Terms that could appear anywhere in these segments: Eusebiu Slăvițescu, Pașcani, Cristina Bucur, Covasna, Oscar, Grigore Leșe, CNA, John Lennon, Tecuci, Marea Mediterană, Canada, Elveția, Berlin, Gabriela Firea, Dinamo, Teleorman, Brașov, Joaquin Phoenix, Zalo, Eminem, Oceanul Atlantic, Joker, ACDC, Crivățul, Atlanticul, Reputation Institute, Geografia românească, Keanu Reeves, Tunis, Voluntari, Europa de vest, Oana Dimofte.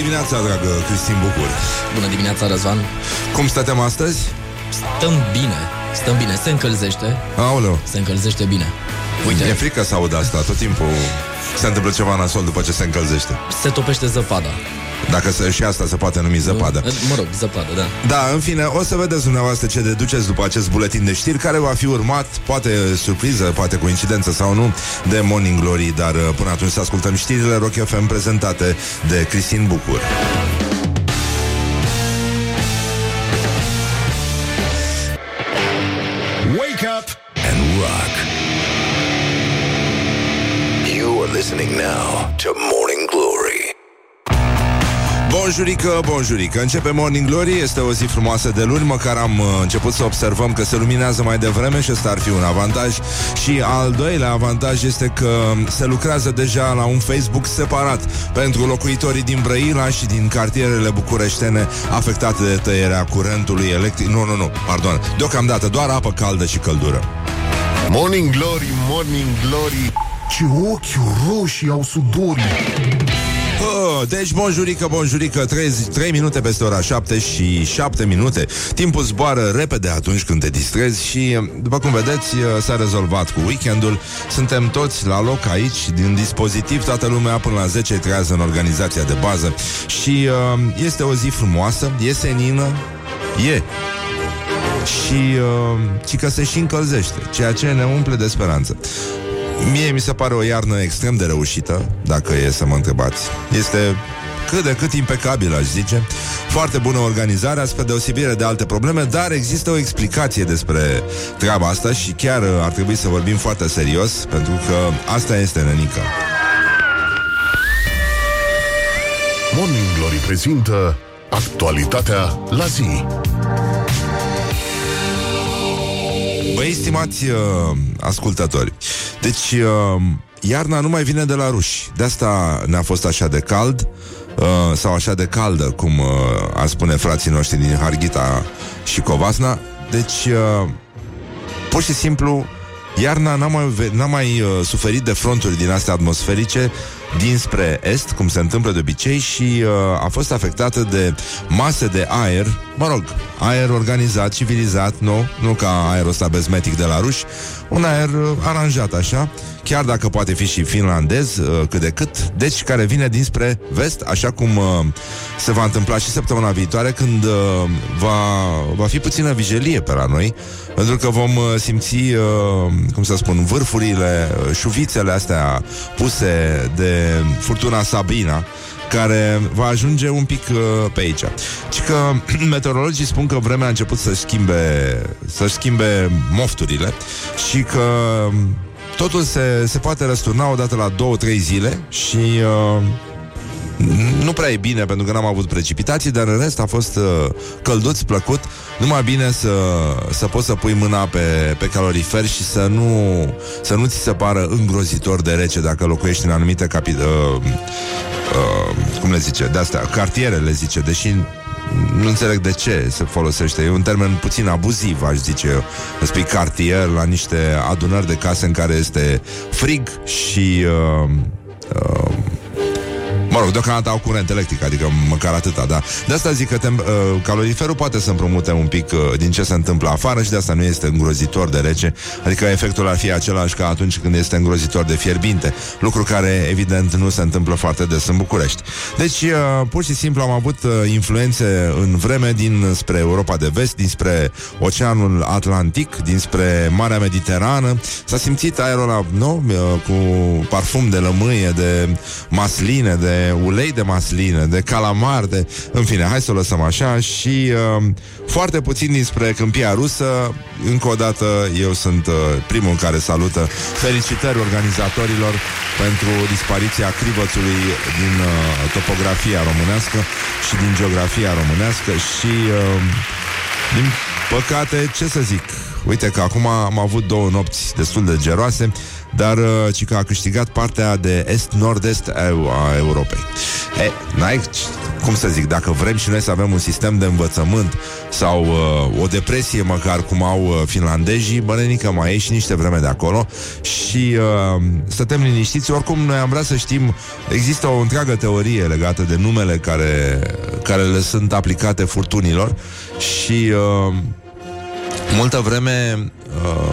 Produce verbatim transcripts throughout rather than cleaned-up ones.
dimineața, dragă Cristina Bucur. Bună dimineața, Răzvan. Cum stăm astăzi? Stăm bine, stăm bine, se încălzește. Aoleu. Se încălzește bine. Uite, e frică să aud asta, tot timpul se întâmplă ceva nasol după ce se încălzește. Se topește zăpada. Dacă se, și asta se poate numi zăpadă. Mă rog, zăpadă, da. Da, în fine, o să vedeți dumneavoastră ce deduceți după acest buletin de știri, care va fi urmat, poate surpriză, poate coincidență sau nu, de Morning Glory. Dar până atunci să ascultăm știrile Rock F M prezentate de Cristina Bucur. Wake up and rock. You are listening now to Morning Glory. Bonjurică, bonjurică. Începe Morning Glory, este o zi frumoasă de luni, măcar am început să observăm că se luminează mai devreme și ăsta ar fi un avantaj. Și al doilea avantaj este că se lucrează deja la un Facebook separat pentru locuitorii din Brăila și din cartierele bucureștene afectate de tăierea curentului electric. Nu, nu, nu, pardon, deocamdată doar apă caldă și căldură. Morning Glory, Morning Glory, ce ochi roșii au sudorii. Oh, deci, bonjurică, bonjurică, trei minute peste ora șapte și șapte minute. Timpul zboară repede atunci când te distrezi și, după cum vedeți, s-a rezolvat cu weekendul. Suntem toți la loc aici, din dispozitiv, toată lumea până la zece trează în organizația de bază. Și uh, este o zi frumoasă, e senină, e... Și, uh, și că se și încălzește, ceea ce ne umple de speranță. Mie mi se pare o iarnă extrem de reușită, dacă e să mă întrebați. Este cât de cât impecabilă, aș zice. Foarte bună organizarea, spre deosebire de alte probleme, dar există o explicație despre treaba asta și chiar ar trebui să vorbim foarte serios, pentru că asta este nănică. Morning Glory prezintă actualitatea la zi. Băi, stimați uh, ascultători, deci uh, iarna nu mai vine de la ruși. De asta ne-a fost așa de cald, uh, sau așa de caldă, cum uh, ar spune frații noștri din Harghita și Covasna. Deci, uh, pur și simplu, iarna n-a mai, n-a mai uh, suferit de fronturi din astea atmosferice dinspre est, cum se întâmplă de obicei, și uh, a fost afectată de mase de aer, mă rog, aer organizat, civilizat, nu, nu ca aerul ăsta bezmetic de la ruși, un aer uh, aranjat așa, chiar dacă poate fi și finlandez, uh, cât de cât, deci care vine dinspre vest, așa cum uh, se va întâmpla și săptămâna viitoare, când uh, va, va fi puțină vijelie pe la noi, pentru că vom uh, simți, uh, cum să spun, vârfurile, uh, șuvițele astea puse de furtuna Sabina, care va ajunge un pic uh, pe aici. Și că meteorologii spun că vremea a început să-și schimbe, să-și schimbe mofturile și că totul se, se poate răsturna odată la două-trei zile și... Uh, nu prea e bine, pentru că n-am avut precipitații, dar în rest a fost uh, călduț, plăcut. Numai bine să, să poți să pui mâna pe, pe calorifer și să nu, să nu ți se pară îngrozitor de rece dacă locuiești în anumite capi- uh, uh, cum le zice, de-astea, cartiere le zice, deși nu înțeleg de ce se folosește. E un termen puțin abuziv, aș zice eu. Îți spui cartier la niște adunări de case în care este frig și... Uh, uh, Mă rog, deocamdată au curent electric, adică măcar atâta, da. De asta zic că tem- uh, caloriferul poate să împrumute un pic uh, din ce se întâmplă afară și de asta nu este îngrozitor de rece, adică efectul ar fi același ca atunci când este îngrozitor de fierbinte, lucru care, evident, nu se întâmplă foarte des în București. Deci, uh, pur și simplu am avut uh, influențe în vreme dinspre Europa de vest, dinspre Oceanul Atlantic, dinspre Marea Mediterană. S-a simțit aerul ăla, nu? Uh, cu parfum de lămâie, de masline, de ulei de masline, de calamar, de... În fine, hai să o lăsăm așa. Și uh, foarte puțin dinspre Câmpia Rusă. Încă o dată eu sunt uh, primul care salută felicitări organizatorilor pentru dispariția Crivățului din uh, topografia românească și din geografia românească. Și uh, din păcate, ce să zic, uite că acum am avut două nopți destul de geroase. dar ci că a câștigat partea de est-nord-est a Europei. E, n-ai, cum să zic, dacă vrem și noi să avem un sistem de învățământ sau uh, o depresie măcar cum au finlandezii, bănenică, mai e și niște vreme de acolo și uh, stătem liniștiți. Oricum, noi am vrea să știm, există o întreagă teorie legată de numele care, care le sunt aplicate furtunilor și uh, multă vreme uh,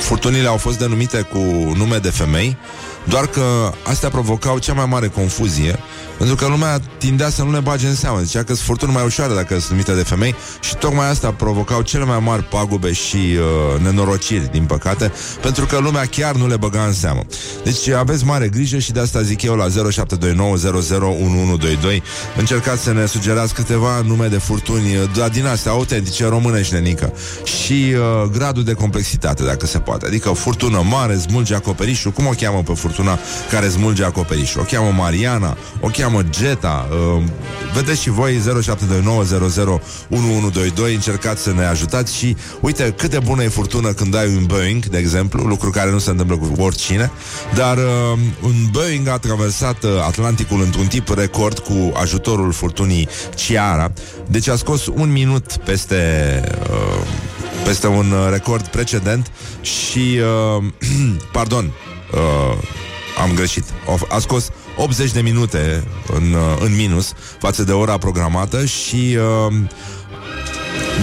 furtunile au fost denumite cu nume de femei, doar că astea provocau cea mai mare confuzie, pentru că lumea tindea să nu le bage în seamă. Zicea că sunt furtuni mai ușoare dacă sunt numite de femei și tocmai asta provocau cele mai mari pagube și uh, nenorociri, din păcate, pentru că lumea chiar nu le băga în seamă. Deci aveți mare grijă și de asta zic eu la zero șapte doi nouă zero zero unu unu doi doi. Încercați să ne sugerați câteva nume de furtuni din astea autentice, românești, nenică. Și uh, gradul de complexitate, dacă se poate. Adică furtună mare, smulge acoperișul. Cum o cheamă pe furtuna care smulge acoperișul? O cheamă Mariana, o cheamă Geta. Uh, vedeți și voi, zero șapte doi nouă zero zero unu unu doi doi, încercați să ne ajutați și uite cât de bună e furtună când ai un Boeing, de exemplu, lucru care nu se întâmplă cu oricine, dar uh, un Boeing a traversat Atlanticul într-un tip record cu ajutorul furtunii Ciara, deci a scos un minut peste... Uh, peste un record precedent și... Uh, pardon, uh, am greșit, a scos optzeci de minute în, în minus față de ora programată și uh,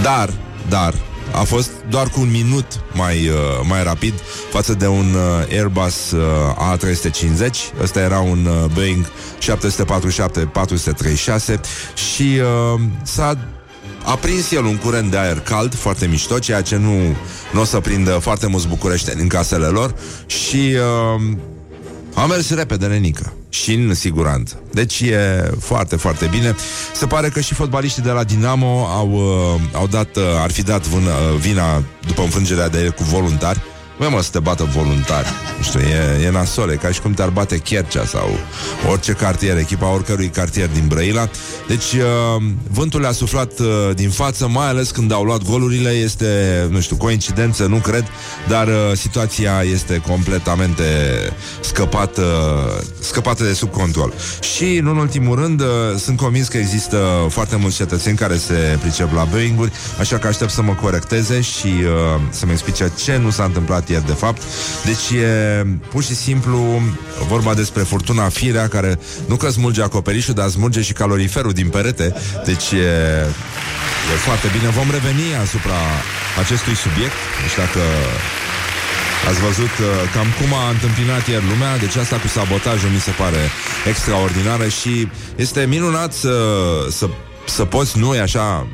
dar, dar a fost doar cu un minut mai, uh, mai rapid față de un uh, Airbus uh, A trei sute cincizeci. Ăsta era un uh, Boeing șapte patru șapte patru trei șase și uh, s-a A prins el un curent de aer cald foarte mișto, ceea ce nu, nu o să prindă foarte mulți bucureșteni în casele lor și... Uh, a mers repede, nenică, și în siguranță. Deci e foarte, foarte bine. Se pare că și fotbaliștii de la Dinamo au, au dat, ar fi dat vână, vina după înfrângerea de el cu Voluntari. Băi, mă, să te bată Voluntari. Nu știu, e, e nasole, ca și cum te-ar bate Chercea sau orice cartier, echipa oricărui cartier din Brăila. Deci vântul le-a suflat din față, mai ales când au luat golurile. Este, nu știu, coincidență, nu cred, dar situația este completamente scăpată, scăpată de sub control. Și, în ultimul rând, sunt convins că există foarte mulți cetățeni care se pricep la Boeing-uri, așa că aștept să mă corecteze și să-mi explice ce nu s-a întâmplat ieri, de fapt. Deci e pur și simplu vorba despre furtuna Firea, care nu că smulge acoperișul, dar smulge și caloriferul din perete. Deci e, e foarte bine. Vom reveni asupra acestui subiect. Nu știu dacă ați văzut cam cum a întâmpinat ieri lumea. Deci asta cu sabotajul mi se pare extraordinară și este minunat să, să, să poți, nu așa,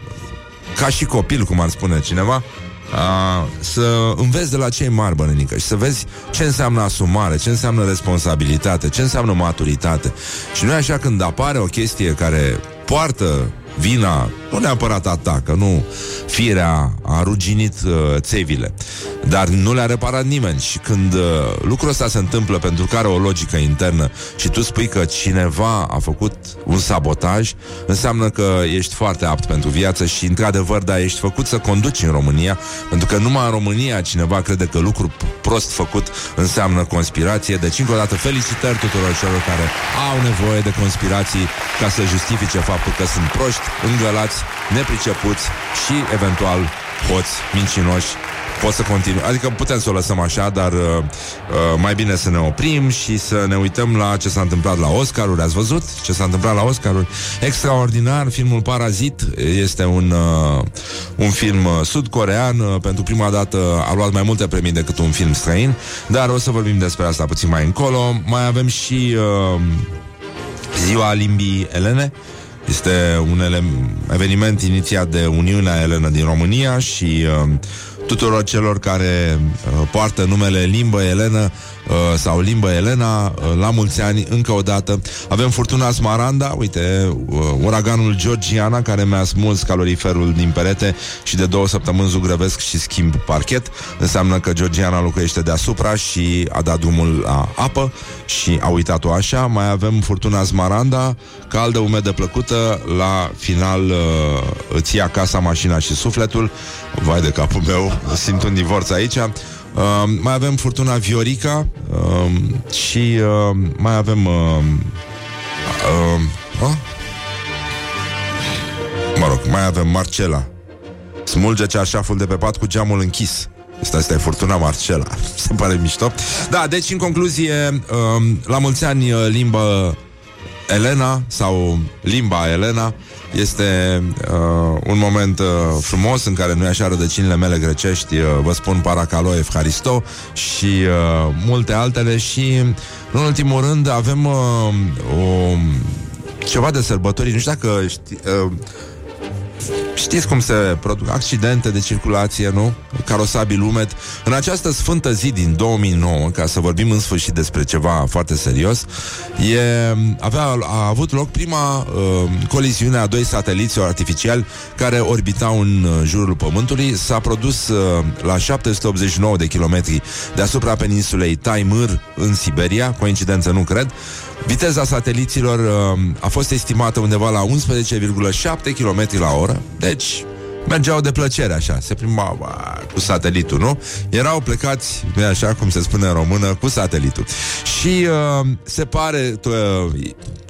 ca și copil, cum ar spune cineva, A, să înveți de la cei mari, bănenică, și să vezi ce înseamnă asumare, ce înseamnă responsabilitate, ce înseamnă maturitate. Și nu e așa, când apare o chestie care poartă vina, nu neapărat atacă, nu, Firea a ruginit uh, țevile, dar nu le-a reparat nimeni. Și când uh, lucrul ăsta se întâmplă pentru că are o logică internă și tu spui că cineva a făcut un sabotaj, înseamnă că ești foarte apt pentru viață și, într-adevăr, da, ești făcut să conduci în România, pentru că numai în România cineva crede că lucru prost făcut înseamnă conspirație. Deci, încă o dată, felicitări tuturor celor care au nevoie de conspirații ca să justifice faptul că sunt proști, îngălați, nepricepuți și, eventual, hoți, mincinoși. Pot să continui, adică putem să o lăsăm așa, dar uh, mai bine să ne oprim și să ne uităm la ce s-a întâmplat la Oscaruri. Ați văzut ce s-a întâmplat la Oscaruri? Extraordinar, filmul Parazit este un, uh, un film sud-corean. Pentru prima dată a luat mai multe premii decât un film străin, dar o să vorbim despre asta puțin mai încolo. Mai avem și uh, Ziua Limbii Elene. Este un ele- eveniment inițiat de Uniunea Elenă din România și uh, tuturor celor care uh, poartă numele Limbă Elenă uh, sau Limbă Elena, uh, la mulți ani încă o dată. Avem furtuna Smaranda, uite, uh, uraganul Georgiana, care mi-a smuls caloriferul din perete și de două săptămâni zugrăvesc și schimb parchet. Înseamnă că Georgiana locuiește deasupra și a dat drumul la apă și a uitat-o așa. Mai avem furtuna Smaranda, caldă, umedă, plăcută, la final uh, îți ia casa, mașina și sufletul. Vai de capul meu, simt un divorț aici. Uh, mai avem furtuna Viorica uh, și uh, mai avem uh, uh, uh? mă rog, mai avem Marcela. Smulge cearșaful de pe pat cu geamul închis. Asta, asta e furtuna Marcela. Se pare mișto. Da, deci în concluzie, uh, la mulți ani limba Elena sau limba Elena. Este uh, un moment uh, frumos în care, nu-i așa, rădăcinile mele grecești uh, vă spun paracalo efharisto și uh, multe altele. Și în ultimul rând avem uh, o, ceva de sărbători. Nu știu dacă ști, uh, știți cum se produc accidente de circulație, nu? Carosabil lumet. În această sfântă zi din două mii nouă, ca să vorbim în sfârșit despre ceva foarte serios, e, avea, a avut loc prima uh, coliziune a doi sateliți artificiali care orbitau în jurul Pământului. S-a produs uh, la șapte sute optzeci și nouă de kilometri deasupra peninsulei Taimâr în Siberia. Coincidență? Nu cred. Viteza sateliților uh, a fost estimată undeva la unsprezece virgulă șapte kilometri la oră. Deci mergeau de plăcere așa, se plimbau cu satelitul, nu? Erau plecați, nu așa cum se spune în română, cu satelitul. Și uh, se pare uh,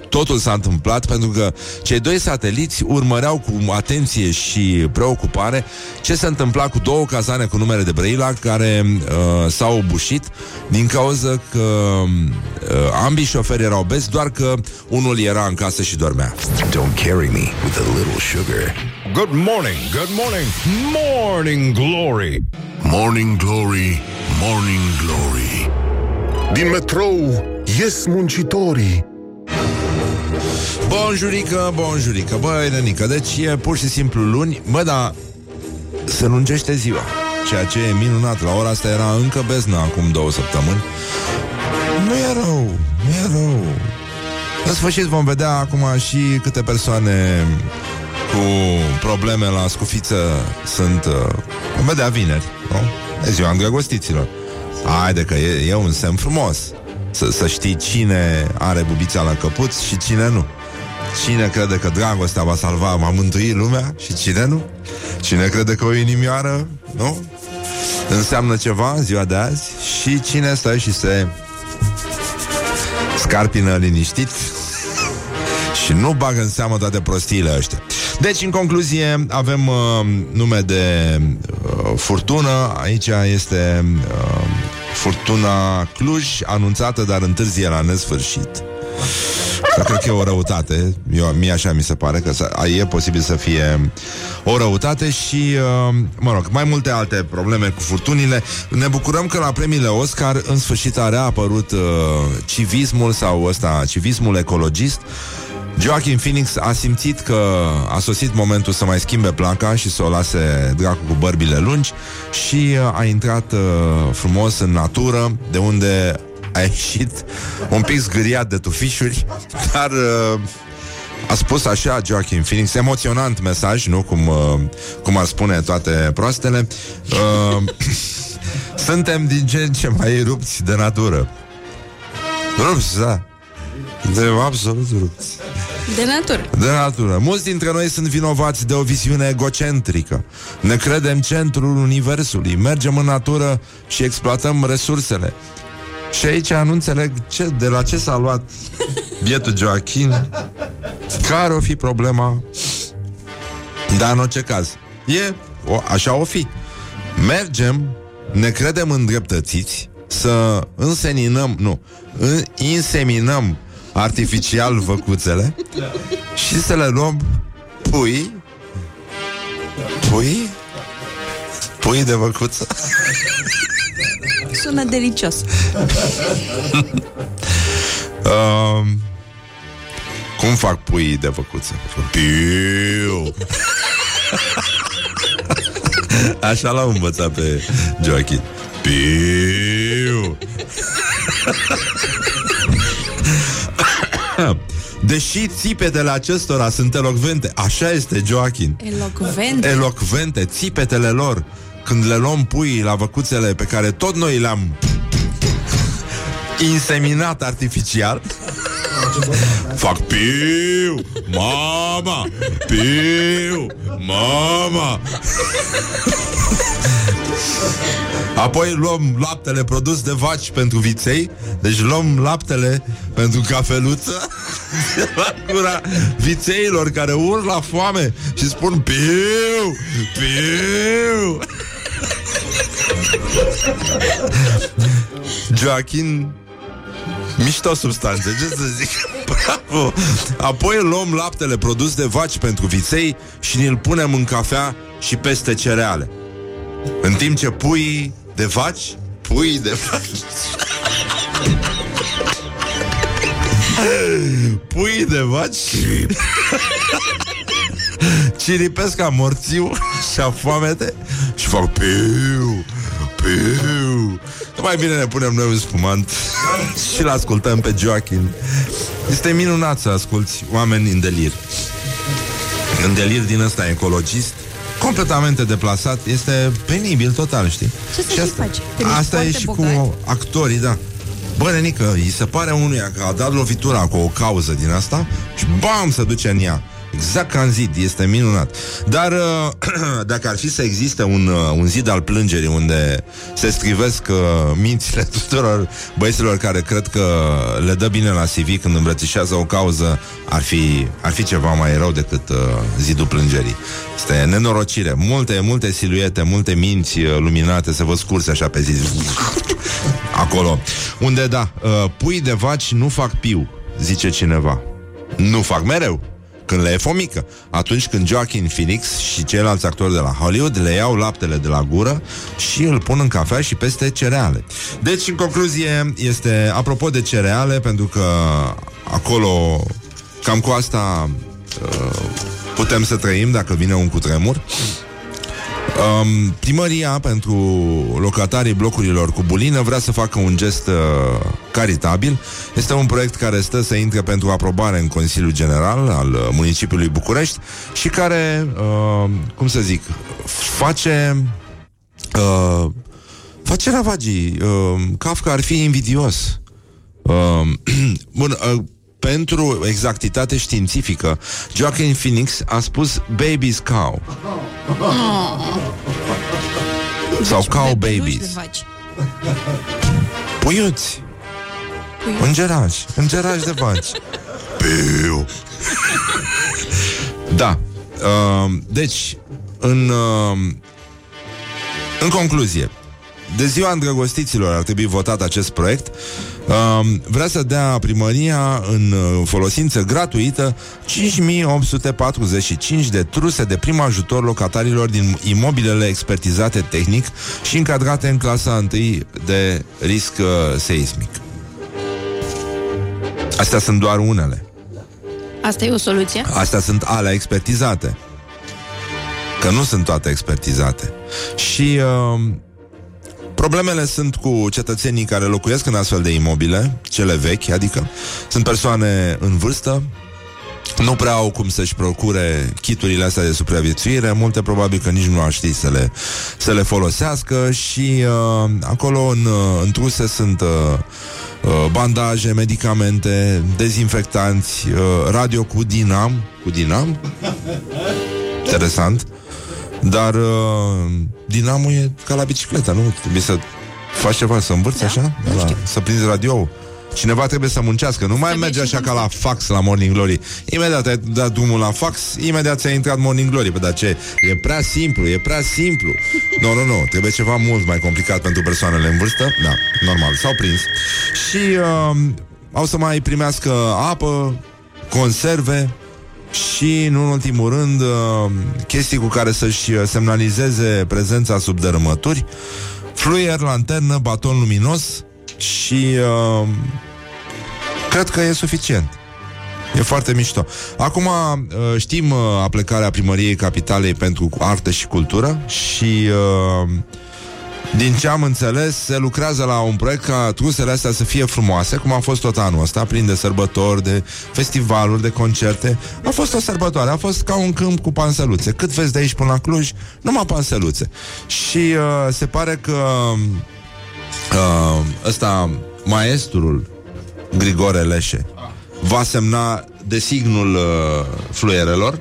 totul s-a întâmplat pentru că cei doi sateliți urmăreau cu atenție și preocupare ce se întâmpla cu două cazane cu numere de Brăila care uh, s-au obușit din cauza că uh, ambii șoferi erau obezi, doar că unul era în casă și dormea. Don't carry me with a little sugar. Good morning, good morning, Morning Glory. Morning Glory, Morning Glory. Din metrou ies muncitorii. Bonjurică, bonjurică, băi, nenică, deci e pur și simplu luni, bă, dar se lungește ziua, ceea ce e minunat. La ora asta era încă bezna acum două săptămâni. Nu e rău, nu e rău. În sfârșit vom vedea acum și câte persoane cu probleme la scufiță sunt, vom vedea vineri, nu? E ziua îndrăgostiților. Haide că e, e un semn frumos. Să, să știi cine are bubița la căpuț și cine nu. Cine crede că dragostea va salva, va mântui lumea și cine nu. Cine crede că o inimioară, nu? Înseamnă ceva ziua de azi. Și cine stă și se scarpină liniștit și nu bagă în seamă toate prostiile ăștia. Deci, în concluzie, avem uh, nume de uh, furtună. Aici este... Uh, furtuna Cluj, anunțată, dar întârzie la nesfârșit. Dar cred că e o răutate. Eu, mie așa mi se pare că e posibil să fie o răutate și, mă rog, mai multe alte probleme cu furtunile. Ne bucurăm că la premiile Oscar în sfârșit a reapărut uh, civismul sau ăsta, civismul ecologist. Joaquin Phoenix a simțit că a sosit momentul să mai schimbe placa și să o lase dracu cu bărbile lungi și a intrat uh, frumos în natură, de unde a ieșit un pic zgâriat de tufișuri, dar uh, a spus așa Joaquin Phoenix, emoționant mesaj, nu cum, uh, cum ar spune toate proastele, uh, suntem din ce în ce mai rupți de natură. Rupți, da. De absolut rupți. De natură. De natură. Mulți dintre noi sunt vinovați de o viziune egocentrică. Ne credem centrul universului. Mergem în natură și exploatăm resursele. Și aici nu înțeleg ce, de la ce s-a luat bietul Joaquin. Care o fi problema? Dar în orice caz e, o, așa o fi. Mergem, ne credem îndreptățiți să înseninăm, nu, inseminăm artificial văcuțele și să le luăm pui pui pui de văcuță. Sună delicios. uh, cum fac pui de văcuță? Piu. Așa l-am învățat pe Joaquin. Piu. Deși țipetele acestora sunt elocvente. Așa este Joaquin. Elocvente. Elocvente, țipetele lor. Când le luăm puii la văcuțele pe care tot noi le-am inseminat artificial, fac piu, mama, piu, mama. Apoi luăm laptele produs de vaci pentru viței. Deci luăm laptele pentru cafeluță de la gura vițeilor, care urlă la foame și spun piu, piu. Joaquin, mișto substanțe, ce să zic. Bravo. Apoi luăm laptele produs de vaci pentru viței și ne-l punem în cafea și peste cereale. În timp ce puii de vaci, puii de vaci, puii de vaci ciripesc ca morțiu și-a foamete și fac piu, piu. Mai bine ne punem noi un spumant și l-ascultăm pe Joaquin. Este minunat să asculti oameni în delir. În delir din ăsta ecologist, completamente deplasat, este penibil total, știi? Ce să și asta, faci? Asta e și bogat cu actorii, da. Bă, nenică, îi se pare unuia că a dat lovitura cu o cauză din asta și bam, se duce în ea. Exact ca în zid, este minunat. Dar uh, dacă ar fi să existe un, uh, un zid al plângerii unde se scrivesc uh, mințile tuturor băieților care cred că le dă bine la C V când îmbrățișează o cauză, ar fi, ar fi ceva mai rău decât uh, zidul plângerii. Este nenorocire. Multe, multe siluete, multe minți uh, luminate se văd scurse așa pe zid. Acolo. Unde, da, uh, pui de vaci nu fac piu, zice cineva. Nu fac mereu. Când le e fomică. Atunci când Joaquin Phoenix și ceilalți actori de la Hollywood le iau laptele de la gură și îl pun în cafea și peste cereale. Deci, în concluzie, este apropo de cereale, pentru că acolo, cam cu asta uh, putem să trăim dacă vine un cutremur. Um, primăria pentru locatarii blocurilor cu bulină vrea să facă un gest uh, caritabil. Este un proiect care stă să intre pentru aprobare în Consiliul General al uh, municipiului București și care, uh, cum să zic, face uh, face ravagii. Uh, Kafka ar fi invidios. Uh, bun, uh, pentru exactitate științifică, Joaquin Phoenix a spus baby's cow. Oh. Sau deci, cow babies. Puiuți. Puiuți. Îngerași. Îngerași de vaci. Piu. Da. Uh, deci, în, uh, în concluzie, de ziua îndrăgostiților ar trebui votat acest proiect. Uh, vrea să dea primăria în folosință gratuită cinci mii opt sute patruzeci și cinci de truse de prim ajutor locatarilor din imobilele expertizate tehnic și încadrate în clasa unu de risc uh, seismic. Astea sunt doar unele. Asta e o soluție? Astea sunt alea expertizate. Că nu sunt toate expertizate. Și... Uh, problemele sunt cu cetățenii care locuiesc în astfel de imobile, cele vechi, adică sunt persoane în vârstă, nu prea au cum să-și procure chiturile astea de supraviețuire, multe probabil că nici nu ar ști să le, să le folosească și uh, acolo în, în truse sunt uh, bandaje, medicamente, dezinfectanți, uh, radio cu dinam, cu dinam, interesant. Dar uh, dinamul e ca la bicicletă, nu? Trebuie să faci ceva, să învârți, da, așa? La, să prinzi radio. Cineva trebuie să muncească. Nu mai merge așa ca la fax la Morning Glory. Imediat ai dat drumul la fax, imediat ți-a intrat Morning Glory. Păi, dar ce? E prea simplu, e prea simplu. Nu, nu, nu. Trebuie ceva mult mai complicat pentru persoanele în vârstă. Da, normal, s-au prins. Și uh, au să mai primească apă, conserve și, nu în ultimul rând, chestii cu care să-și semnalizeze prezența sub dărâmături, fluier, lanternă, baton luminos și uh, cred că e suficient. E foarte mișto. Acum știm aplecarea primăriei Capitalei pentru artă și cultură și uh, din ce am înțeles, se lucrează la un proiect ca trusele astea să fie frumoase, cum a fost tot anul ăsta, plin de sărbători, de festivaluri, de concerte. A fost o sărbătoare, a fost ca un câmp cu panseluțe. Cât vezi de aici până la Cluj, numai panseluțe. Și uh, se pare că uh, ăsta, maestrul Grigore Leșe, va semna designul uh, fluierelor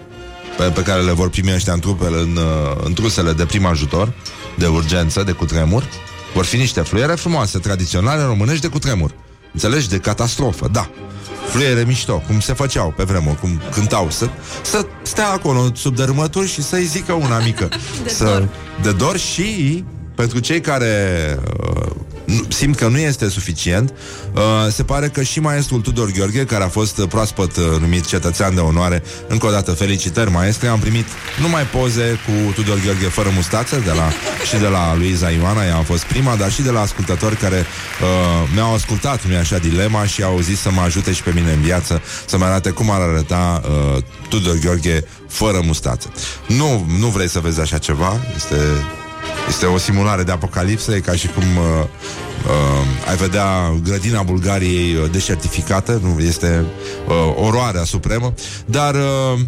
pe, pe care le vor primi ăștia în, trupele, în, uh, în trusele de prim ajutor. de urgență, de cutremur. Vor fi niște fluiere frumoase, tradiționale românești de cutremur. Înțelegi? De catastrofă, da. Fluiere mișto, cum se făceau pe vremuri, cum cântau, să, să stea acolo sub dărâmături și să-i zică una mică de, să, dor. de dor. Și pentru cei care uh, simt că nu este suficient, uh, se pare că și maestrul Tudor Gheorghe, care a fost proaspăt uh, numit cetățean de onoare, încă o dată felicitări, maestre. Am primit numai poze cu Tudor Gheorghe fără mustață de la, și de la Luiza Ioana, ea a fost prima, dar și de la ascultători care uh, mi-au ascultat, nu-i așa, dilema, și au zis să mă ajute și pe mine în viață, să-mi arate cum ar arăta uh, Tudor Gheorghe fără mustață. Nu, nu vrei să vezi așa ceva, este... Este o simulare de apocalipsă, e ca și cum uh, uh, ai vedea grădina Bulgariei uh, deșertificată, nu, este uh, oroarea supremă, dar uh,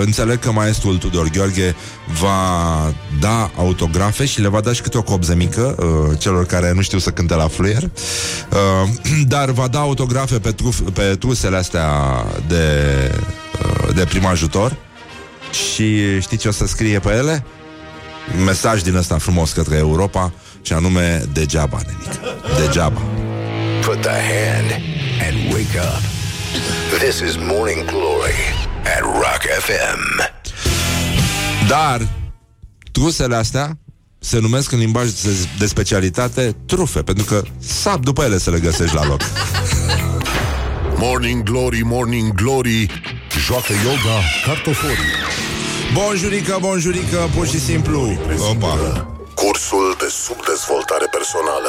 înțeleg că maestrul Tudor Gheorghe va da autografe și le va da și câte o copză mică uh, celor care nu știu să cânte la fluier, uh, dar va da autografe pe, truf- pe trusele astea de, uh, de prim ajutor și știi ce o să scrie pe ele? Mesaj din ăsta frumos către Europa, și anume, degeaba, nenică, degeaba. Put the hand and wake up. This is Morning Glory at Rock F M. Dar trusele astea se numesc în limbaj de specialitate trufe, pentru că sap după ele să le găsești la loc. Morning Glory, Morning Glory, joacă yoga cartoforii. Bonjurică, bonjurică, pur și simplu. Opa. Cursul de subdezvoltare personală.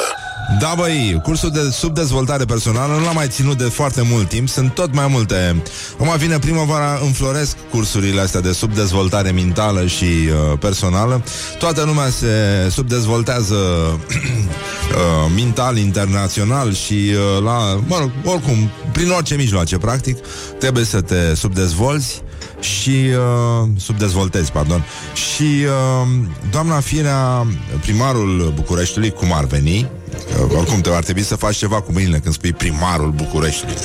Da, băi, cursul de subdezvoltare personală nu l-am mai ținut de foarte mult timp. Sunt tot mai multe. Acum vine primăvara, înfloresc cursurile astea de subdezvoltare mentală și uh, personală. Toată lumea se subdezvoltează uh, mental, internațional și uh, la, mă rog, oricum, prin orice mijloace, practic. Trebuie să te subdezvolți și uh, subdezvoltezi, pardon. Și uh, doamna Firea, primarul Bucureștiului, cum ar veni, că, oricum te ar trebui să faci ceva cu mâinile când spui primarul Bucureștiului,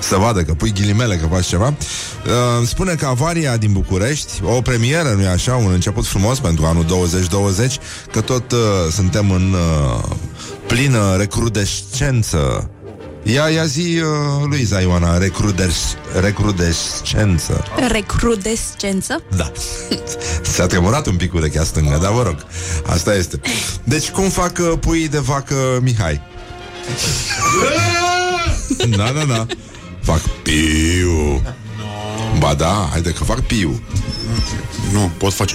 să vadă că pui ghilimele că faci ceva, uh, spune că avaria din București, o premieră, nu-i așa, un început frumos pentru anul douăzeci douăzeci, că tot uh, suntem în uh, plină recrudescență. Ia, ia zi, uh, Luiza Ioana, recrudes, recrudescență. Recrudescență? Da. S-a tremurat un pic urechea stângă, dar vă rog, asta este. Deci cum fac uh, puii de vacă Mihai? Da, da, da. Fac piu. Ba da, haide că fac piu. Nu, pot face.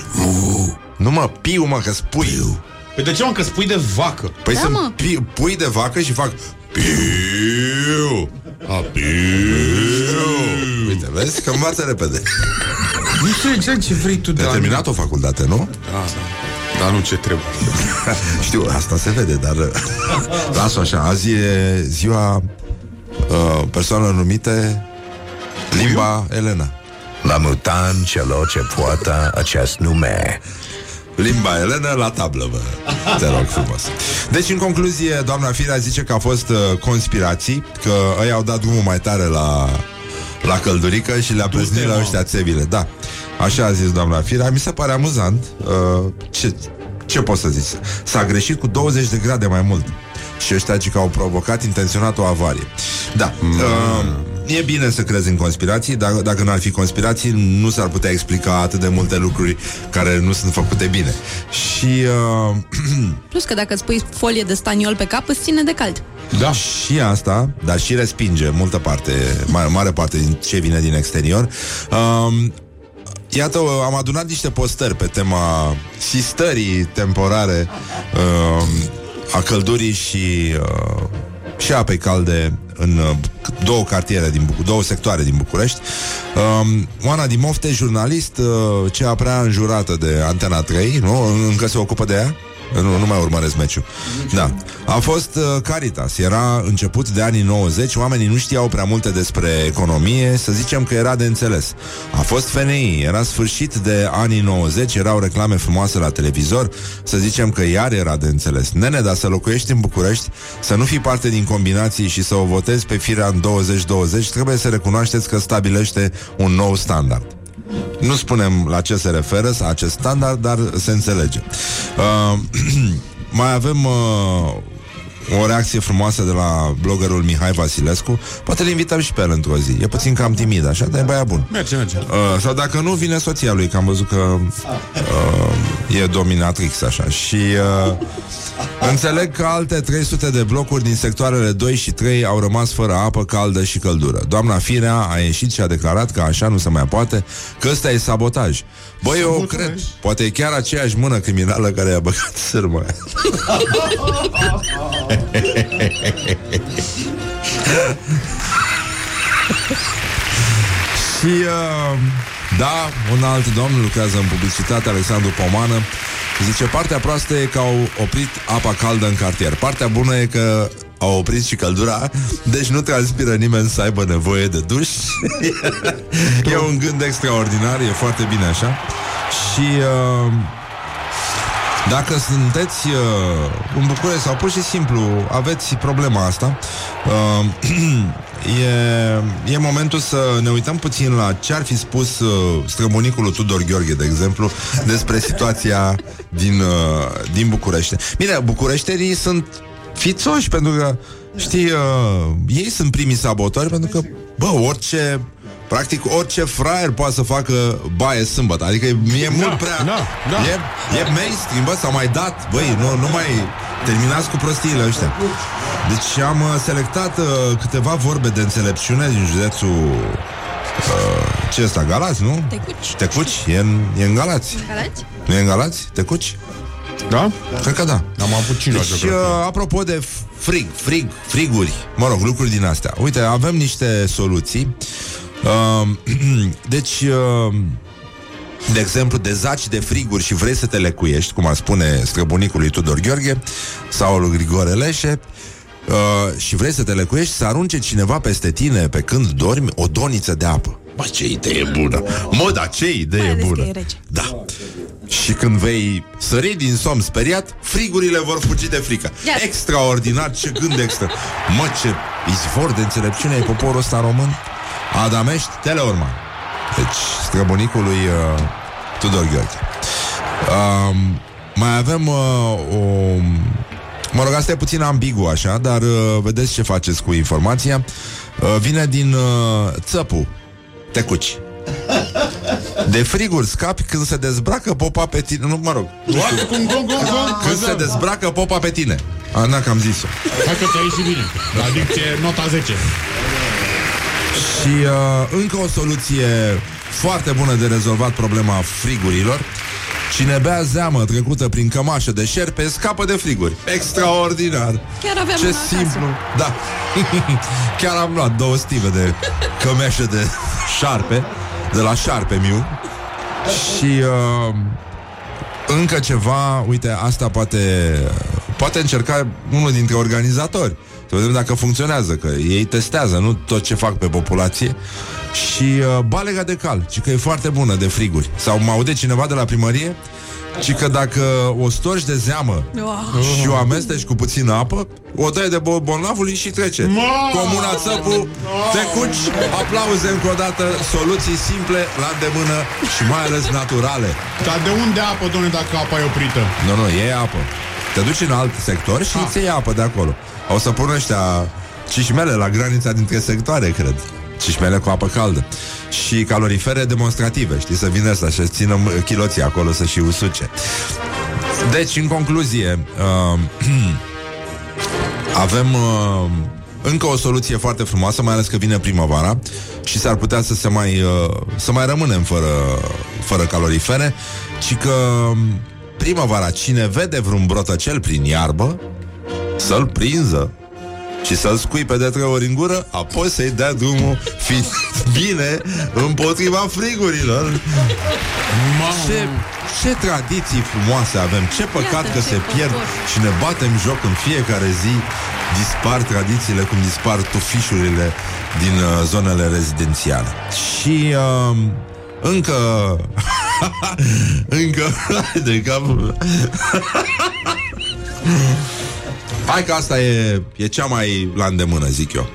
Nu mă, piu mă, că spui. Păi de ce mă, că spui de vacă? Păi da, sunt pi- pui de vacă și fac... Piu! A, piu! Uite, vezi că învață repede. Nu știu ce vrei tu, Dani. Ai terminat o facultate, nu? Da, da. Dar nu ce trebuie. Știu, asta se vede, dar... Las-o așa, azi e ziua uh, persoanelor numite Limba Elena. La mutan celor ce poată acest nume. Limba Elena la tablă, bă. Te rog frumos. Deci, în concluzie, doamna Firea zice că a fost uh, conspirații, că ei au dat drumul mai tare la, la căldurică și le-a plăznit la ăștia țevile. Da, așa a zis doamna Firea. Mi se pare amuzant. uh, ce, ce pot să zic? S-a greșit cu douăzeci de grade mai mult și ăștia că au provocat intenționat o avarie. Da. mm. uh, E bine să crezi în conspirații, dar dacă n-ar fi conspirații, nu s-ar putea explica atât de multe lucruri care nu sunt făcute bine. Și uh... plus că dacă îți pui folie de staniol pe cap, îți ține de cald. Da. Și asta, dar și respinge multă parte, mare, mare parte din ce vine din exterior. uh... Iată, am adunat niște postări pe tema sistării temporare uh... a căldurii și uh... și apei calde în două cartiere din Bucu- două sectoare din București. Um, Oana Dimofte, jurnalist, uh, cea prea înjurată de Antena trei, nu? Încă se ocupă de ea? Nu, nu mai urmăresc meciul. Da. A fost uh, Caritas. Era început de anii nouăzeci, oamenii nu știau prea multe despre economie, să zicem că era de înțeles. A fost F N I, era sfârșit de anii nouăzeci, erau reclame frumoase la televizor, să zicem că iar era de înțeles. Nene, dar să locuiești în București, să nu fii parte din combinații și să o votezi pe Firea în douăzeci douăzeci, trebuie să recunoașteți că stabilește un nou standard. Nu spunem la ce se referă acest standard, dar se înțelege. Uh, mai avem... Uh, o reacție frumoasă de la bloggerul Mihai Vasilescu. Poate-l invităm și pe el într-o zi. E puțin cam timid, așa, dar e băiat bun. Merge, merge. Uh, sau dacă nu, vine soția lui, că am văzut că uh, e dominatrix, așa. Și uh, înțeleg că alte trei sute de blocuri din sectoarele doi și trei au rămas fără apă caldă și căldură. Doamna Firea a ieșit și a declarat că așa nu se mai poate, că ăsta e sabotaj. Băi, eu o cred. Poate e chiar aceeași mână criminală care i-a băgat sârmă. Și uh, da, un alt domn lucrează în publicitate, Alexandru Pomană. Zice, partea proastă e că au oprit apa caldă în cartier. Partea bună e că au oprit și căldura, deci nu transpiră nimeni să aibă nevoie de duș. E un gând extraordinar, e foarte bine așa. Și uh, dacă sunteți uh, în București sau pur și simplu aveți problema asta, uh, e, e momentul să ne uităm puțin la ce ar fi spus uh, străbunicul Tudor Gheorghe, de exemplu, despre situația din, uh, din București. Bine, bucureștenii sunt fițoși, pentru că, știi, uh, ei sunt primii sabotori, pentru că, bă, orice... Practic orice fraier poate să facă baie sâmbătă. Adică e mult no, prea... No, no. E, e mainstream, bă, s-a mai dat. Băi, nu, nu mai terminați cu prostiile ăștia. Deci am selectat uh, câteva vorbe de înțelepciune din județul... Uh, ce e ăsta? Galați, nu? Tecuci. Tecuci? E în, e în Galați. În Galați? Nu e în Galați? Tecuci? Da? Cred că da. Am avut cinci. Deci, uh, apropo de frig, frig, friguri, mă rog, lucruri din astea. Uite, avem niște soluții. Uh, deci, uh, de exemplu, dezaci de friguri și vrei să te lecuiești, cum ar spune străbunicului Tudor Gheorghe sau lui Grigore Leșe, uh, și vrei să te lecuiești, să arunce cineva peste tine pe când dormi o doniță de apă. Bă, ce idee bună! Mă, da, ce idee bună! Da. Și când vei sări din somn speriat, frigurile vor fugi de frică. Yes. Extraordinar, ce gând extra! Mă, ce izvor de înțelepciune e poporul ăsta român! Adamești, Teleorman. Deci, străbunicul lui uh, Tudor Gheorghe. uh, Mai avem uh, o... Mă rog, asta e puțin ambigu așa, dar uh, vedeți ce faceți cu informația. uh, Vine din uh, Țăpu, Tecuci. De friguri scapi când se dezbracă popa pe tine. Nu, mă rog, nu știu. Când se dezbracă popa pe tine. Ana, că am zis-o. Hai că ți-a ieșit bine. La dicție nota zece. Și uh, încă o soluție foarte bună de rezolvat problema frigurilor. Cine bea zeamă trecută prin cămașă de șerpe scapă de friguri. Extraordinar. Chiar aveam. Ce simplu. Da. Chiar am luat două stive de cămașă de șarpe, de la șarpe miu. Și uh, încă ceva. Uite, asta poate Poate încerca unul dintre organizatori. Să vedem dacă funcționează, că ei testează, nu tot ce fac pe populație. Și uh, balega de cal, ci că e foarte bună de friguri. Sau mă aude cineva de la primărie, ci că dacă o storci de zeamă oh. și o amesteci cu puțină apă, o dai de bolnavului și trece. Ma! Comuna Țăpu, Tecuci, aplauze încă o dată, soluții simple, la îndemână și mai ales naturale. Dar de unde apă, domnule, dacă apa e oprită? Nu, nu, e apă. Te duci în alt sector și îți iei apă de acolo. O să pună ăștia cișmele la granița dintre sectoare, cred. Cișmele cu apă caldă. Și calorifere demonstrative, știi, să vină ăsta și țină chiloții acolo să și usuce. Deci, în concluzie, uh, avem uh, încă o soluție foarte frumoasă, mai ales că vine primăvara și s-ar putea să se mai uh, să mai rămânem fără, fără calorifere, ci că primăvara, cine vede vreun brotăcel prin iarbă, să-l prinză și să-l scuipe de trei ori în gură, apoi să-i dea drumul, fiind bine împotriva frigurilor. Mam. Ce, ce tradiții frumoase avem, ce păcat. Iată că se pierd și ne batem joc în fiecare zi. Dispar tradițiile cum dispar tufișurile din uh, zonele rezidențiale. Și... Uh, Încă Încă de capul. Hai că asta e, e cea mai la îndemână, zic eu.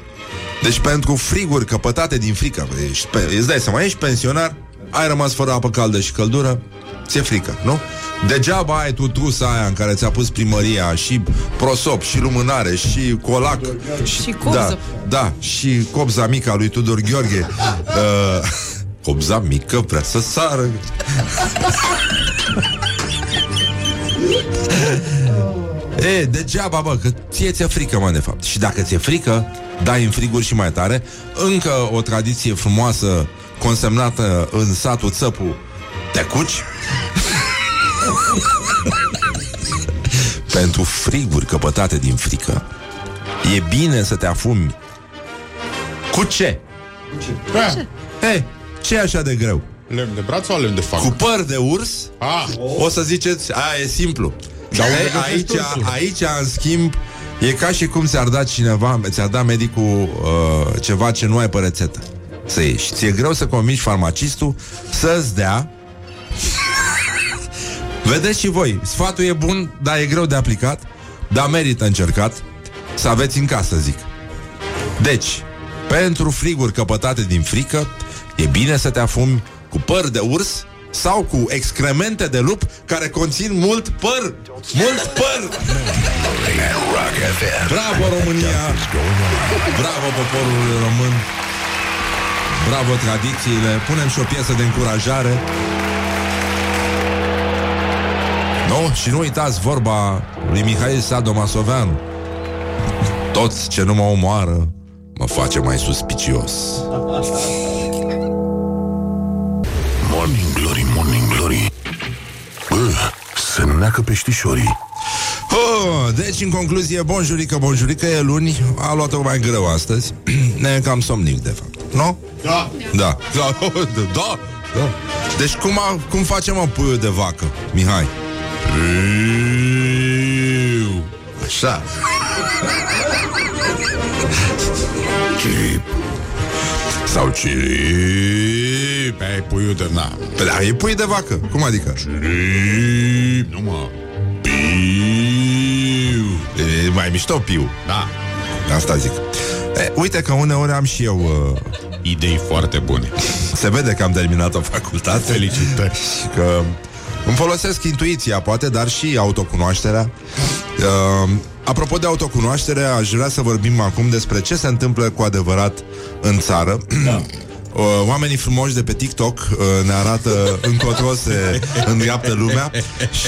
Deci pentru friguri căpătate din frică, ești, îți dai seama, ești pensionar, ai rămas fără apă caldă și căldură, ți-e frică, nu? Degeaba ai tu trusa aia în care ți-a pus primăria și prosop, și lumânare, și colac și, și cobza. Da, da, și cobza mică a lui Tudor Gheorghe. uh, Cobza mică vrea să sară. E, degeaba, bă, că ție ți-e frică, mă, de fapt. Și dacă ți-e frică, dai în friguri și mai tare. Încă o tradiție frumoasă consemnată în satul Țăpu. Te cuci? Pentru friguri căpătate din frică, e bine să te afumi. Cu ce? Cu ce? Ah. Hey, ce e așa de greu? Lemn de braț sau lemn de fac? Cu păr de urs? Ah. O să ziceți, a, e simplu. Dar e, aici, aici, în schimb, e ca și cum ți-ar da cineva, ți-ar da medicul uh, ceva ce nu ai pe rețetă să ieși. Ți-e greu să convingi farmacistul să-ți dea. Vedeți și voi, sfatul e bun, dar e greu de aplicat, dar merită încercat să aveți în casă, zic. Deci, pentru friguri căpătate din frică, e bine să te afumi cu păr de urs sau cu excremente de lup care conțin mult păr. Mult păr! Bravo, România! Bravo, poporul român! Bravo, tradițiile! Punem și o piesă de încurajare. Nu? Și nu uitați vorba lui Mihail Sadomasoveanu: toți ce nu mă omoară mă face mai suspicios. Morning Glory, Morning Glory, bă, se neacă peștișorii. Oh, deci, în concluzie, bonjurică, bonjurică, e luni, a luat-o mai greu astăzi. Ne e cam somnic, de fapt, nu? Da. Da. Da. Da. Da. Deci cum, a, cum facem o puiul de vacă, Mihai? Iiuu. Așa. Chirip. Sau chirip. E puiul de na. Da, e pui de vacă. Cum adică? Chirip. Nu, mă. Piu. E mai mișto piu. Da. Asta zic. E, uite că uneori am și eu uh... idei foarte bune. Se vede că am terminat o facultate. Felicitări. Și că îmi folosesc intuiția, poate, dar și autocunoașterea. Uh, apropo de autocunoaștere, aș vrea să vorbim acum despre ce se întâmplă cu adevărat în țară. Da. Uh, oamenii frumoși de pe TikTok uh, ne arată încotro se îndreaptă lumea.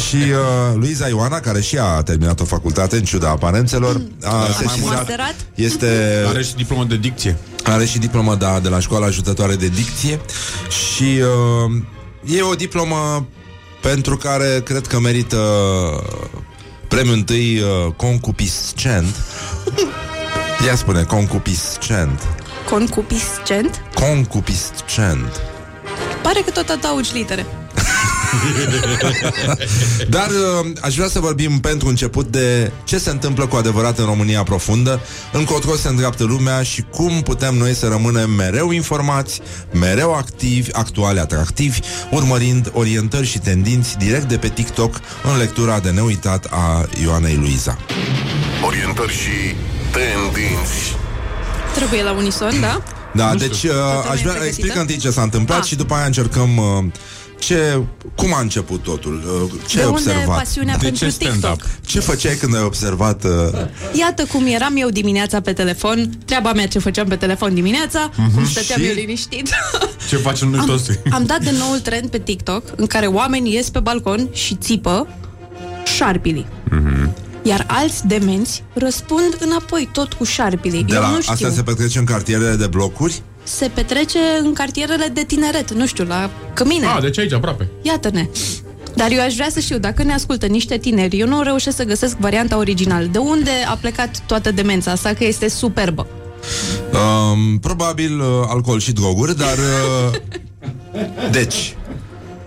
Și uh, Luiza Ioana, care și a terminat o facultate, în ciuda aparențelor, mm. a da, sesizat, este... Are și diplomă de dicție. Are și diplomă, da, de la școala ajutătoare de dicție. Și uh, e o diplomă pentru care cred că merită premiul întâi uh, concupiscent. Ia spune, concupiscent. Concupiscent? Concupiscent. Pare că tot adaugi litere. Dar uh, aș vrea să vorbim pentru început de ce se întâmplă cu adevărat în România profundă, încotro se îndreaptă lumea și cum putem noi să rămânem mereu informați, mereu activi, actuali, atractivi, urmărind orientări și tendinți direct de pe TikTok, în lectura de neuitat a Ioanei Luiza. Orientări și tendinți. Trebuie la unison, da? Da, nu deci uh, aș vrea să explic întâi ce s-a întâmplat ah. și după aia încercăm... Uh, Ce, cum a început totul? Ce ai observat? Pasiunea de pentru ce TikTok? Ce făceai când ai observat? Uh... Iată cum eram eu dimineața pe telefon. Treaba mea ce făceam pe telefon dimineața, mm-hmm. cum stăteam și... eu liniștit. Ce facem noi toți? Am dat de noul trend pe TikTok în care oamenii ies pe balcon și țipă șarpilii. Mm-hmm. Iar alți demenți răspund înapoi tot cu șarpilii. De eu la... nu știu. Asta se petrece în cartierele de blocuri? Se petrece în cartierele de tineret, nu știu, la Cămine. Ah, deci aici, aproape. Iată-ne. Dar eu aș vrea să știu, dacă ne ascultă niște tineri, eu nu reușesc să găsesc varianta originală. De unde a plecat toată demența asta, că este superbă? Um, probabil uh, alcool și droguri, dar... Uh, deci...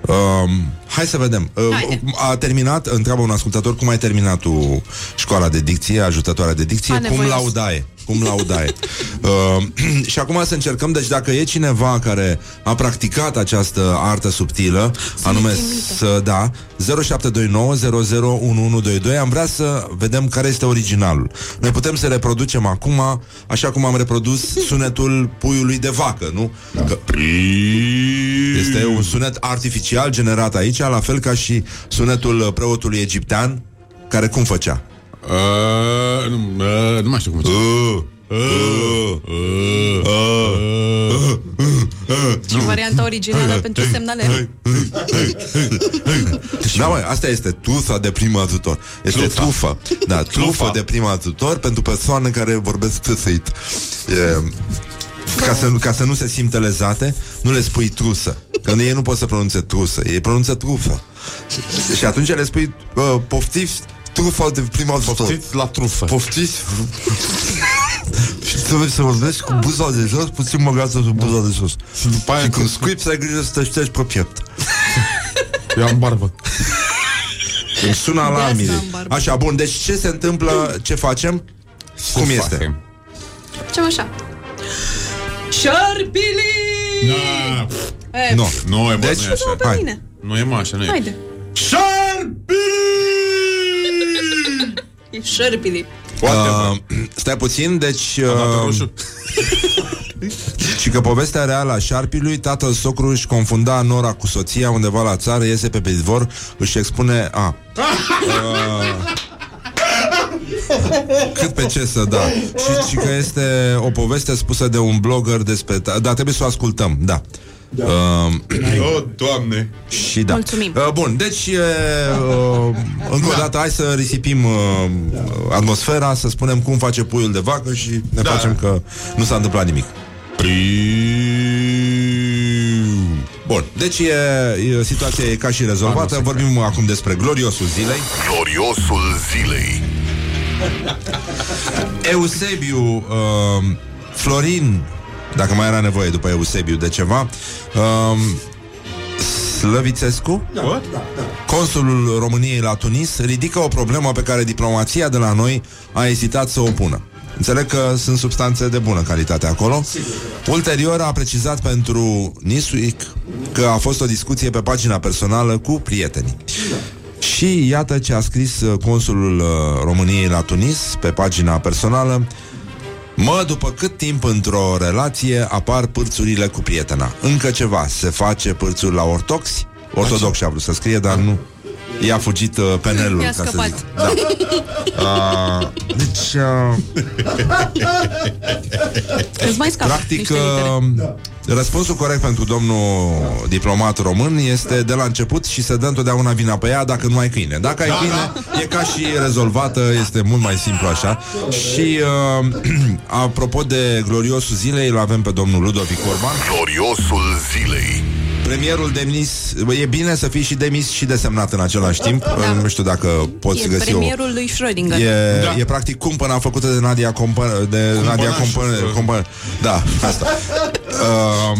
Um, hai să vedem. Hai. A terminat, întreabă un ascultător, cum ai terminat tu școala de dicție, ajutătoarea de dicție, cum laudai? cum laudae. Uh, și acum să încercăm, deci dacă e cineva care a practicat această artă subtilă, să anume să, da, zero șapte doi nouă zero zero unu unu doi doi, am vrea să vedem care este originalul. Noi putem să reproducem acum, așa cum am reprodus sunetul puiului de vacă, nu? Da. Că este un sunet artificial generat aici, la fel ca și sunetul preotului egiptean, care cum făcea? Uh, nu, uh, nu mai știu cum făcea. Uh, uh, uh, uh, uh, uh, uh, și varianta originală pentru semnalele. Da, măi, asta este tufa de prim ajutor. Este tufa. Da, tufa de prim ajutor pentru persoane care vorbesc țățăit. Ca să, ca să nu se simtă lezate, nu le spui trusă. Că ei nu pot să pronunțe trusă, ei pronunță trufă. Și atunci le spui uh, poftiți trufă de prima ajutor. Poftiți la trufă. Poftiți. Și trebuie să vorbești cu buza de jos, puțin măgață sub buza de jos. Și după aia, și când scuipi, să ai grijă să te ștergi pe piept. Eu am barbă. Îmi sună alarmile. Așa, bun, deci ce se întâmplă, ce facem? Ce Cum facem? este? Facem așa. Șarpili! Nu, no, nu no, e deci, bă, nu e așa. Hai. Nu e mă așa, nu Haide. e. Șarpili! E șarpili. Uh, stai puțin, deci... Uh, și că povestea reală a șarpilui, tatăl socru își confunda nora cu soția undeva la țară, iese pe pizvor, își expune... A... Uh, Cât pe ce să da. Și, și că este o poveste spusă de un blogger despre... Da, trebuie să o ascultăm, da. Da. Uh, oh, Doamne! Și da. Mulțumim. Uh, bun, deci uh, încă o dată hai să risipim uh, da. atmosfera, să spunem cum face puiul de vacă și ne da. facem că nu s-a întâmplat nimic. Bun, deci e, e, situația e ca și rezolvată. Vorbim acum despre gloriosul zilei. Gloriosul zilei. Eusebiu uh, Florin, dacă mai era nevoie după Eusebiu de ceva, uh, Slăvițescu, da, da, da. consulul României la Tunis, ridică o problemă pe care diplomația de la noi a ezitat să o pună. Înțeleg că sunt substanțe de bună calitate acolo. Ulterior a precizat pentru Newsweek că a fost o discuție pe pagina personală cu prietenii. Da. Și iată ce a scris consulul României la Tunis pe pagina personală. Mă, după cât timp într-o relație apar pârțurile cu prietena. Încă ceva, se face pârțuri la ortodoxi? Ortodoxi a vrut să scrie, dar nu. I-a fugit P N L-ul, ca să zic. Da. Uh, deci... Uh... Îți mai scap practic, uh, răspunsul corect pentru domnul da. diplomat român este de la început și se dă întotdeauna vina pe ea dacă nu ai câine. Dacă ai da, câine, da. e ca și rezolvată, este mult mai simplu așa. Da. Și, uh, apropo de gloriosul zilei, îl avem pe domnul Ludovic Orban. Gloriosul zilei. Premierul demis, e bine să fii și demis și desemnat în același timp. Da. Nu știu dacă poți e găsi premierul o... lui Schrödinger. E, da. e practic cumpăna făcută de Nadia Compan... de Nadia Compan... Compan... Da, asta. uh,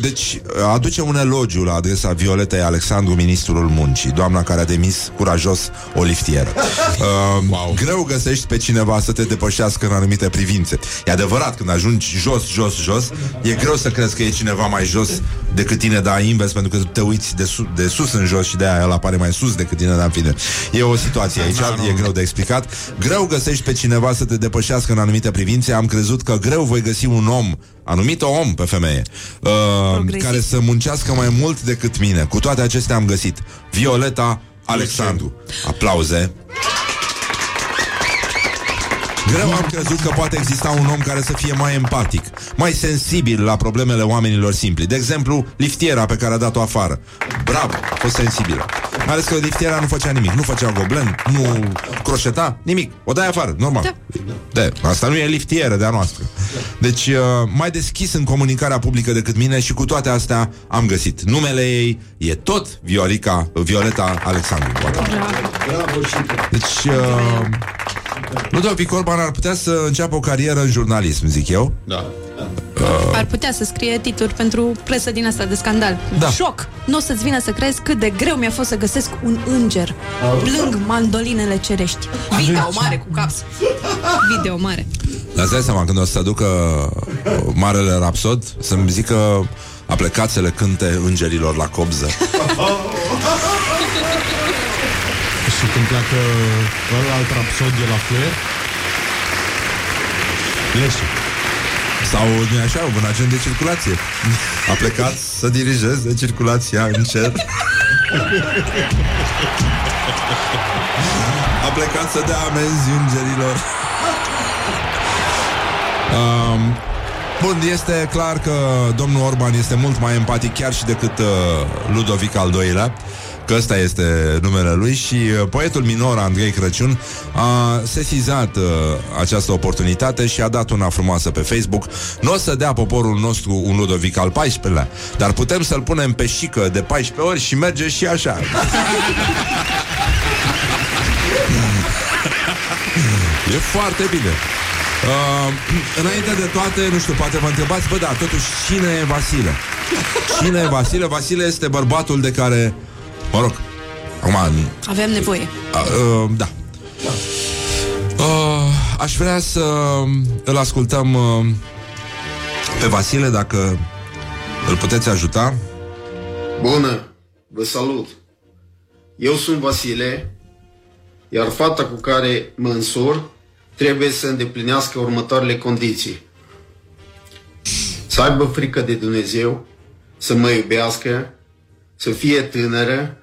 deci, aduce un elogiu la adresa Violetei Alexandru, ministrul muncii, doamna care a demis curajos o liftieră. Uh, wow. Greu găsești pe cineva să te depășească în anumite privințe. E adevărat, când ajungi jos, jos, jos, e greu să crezi că e cineva mai jos decât tine, dar invers, pentru că te uiți de, su- de sus în jos și de aia el apare mai sus decât tine, dar în fine. E o situație aici, da, e greu de explicat. Greu găsești pe cineva să te depășească în anumite privințe. Am crezut că greu voi găsi un om, anumit om pe femeie, uh, care să muncească mai mult decât mine. Cu toate acestea am găsit Violeta Alexandru. Aplauze. Greu am crezut că poate exista un om care să fie mai empatic, mai sensibil la problemele oamenilor simpli. De exemplu, liftiera pe care a dat-o afară. Bravo, a fost sensibilă. Mai ales că liftiera nu făcea nimic. Nu făcea goblen, nu croșeta, nimic. O dai afară, normal. De, asta nu e liftieră de-a noastră. Deci, mai deschis în comunicarea publică decât mine și cu toate astea am găsit. Numele ei e tot Viorica, Violeta Alexandru. Deci... Uh, Ludovic Orban ar putea să înceapă o carieră în jurnalism, zic eu. Da. Uh... Ar putea să scrie titluri pentru presă din asta de scandal. Da. Șoc! Nu o să-ți vină să crezi cât de greu mi-a fost să găsesc un înger. Plâng mandolinele cerești. Video mare cu caps. Video mare. Dar îți dai seama, când o să se aducă Marele Rapsod, să-mi zică: a plecat să le cânte îngerilor la cobză. Și când pleacă alt rapsod de la fluier, ieși. Sau, nu-i așa, un agent de circulație. A plecat să dirigeze circulația în cer. A plecat să dea amenzi îngerilor. Um, bun, este clar că domnul Orban este mult mai empatic chiar și decât uh, Ludovic al doilea, că ăsta este numele lui. Și uh, poetul minor Andrei Crăciun a sesizat uh, această oportunitate și a dat una frumoasă pe Facebook: nu o să dea poporul nostru un Ludovic al paisprezecelea, dar putem să-l punem pe șică de paisprezece ori și merge și așa. E foarte bine. Uh, înainte de toate, nu știu, poate vă întrebați: bă, da, totuși, cine e Vasile? Cine e Vasile? Vasile este bărbatul de care, mă rog, acum... avem nevoie. Uh, uh, da. da. Uh, aș vrea să îl ascultăm uh, pe Vasile, dacă îl puteți ajuta. Bună, vă salut. Eu sunt Vasile, iar fata cu care mă însor trebuie să îndeplinească următoarele condiții: să aibă frică de Dumnezeu, să mă iubească, să fie tânără,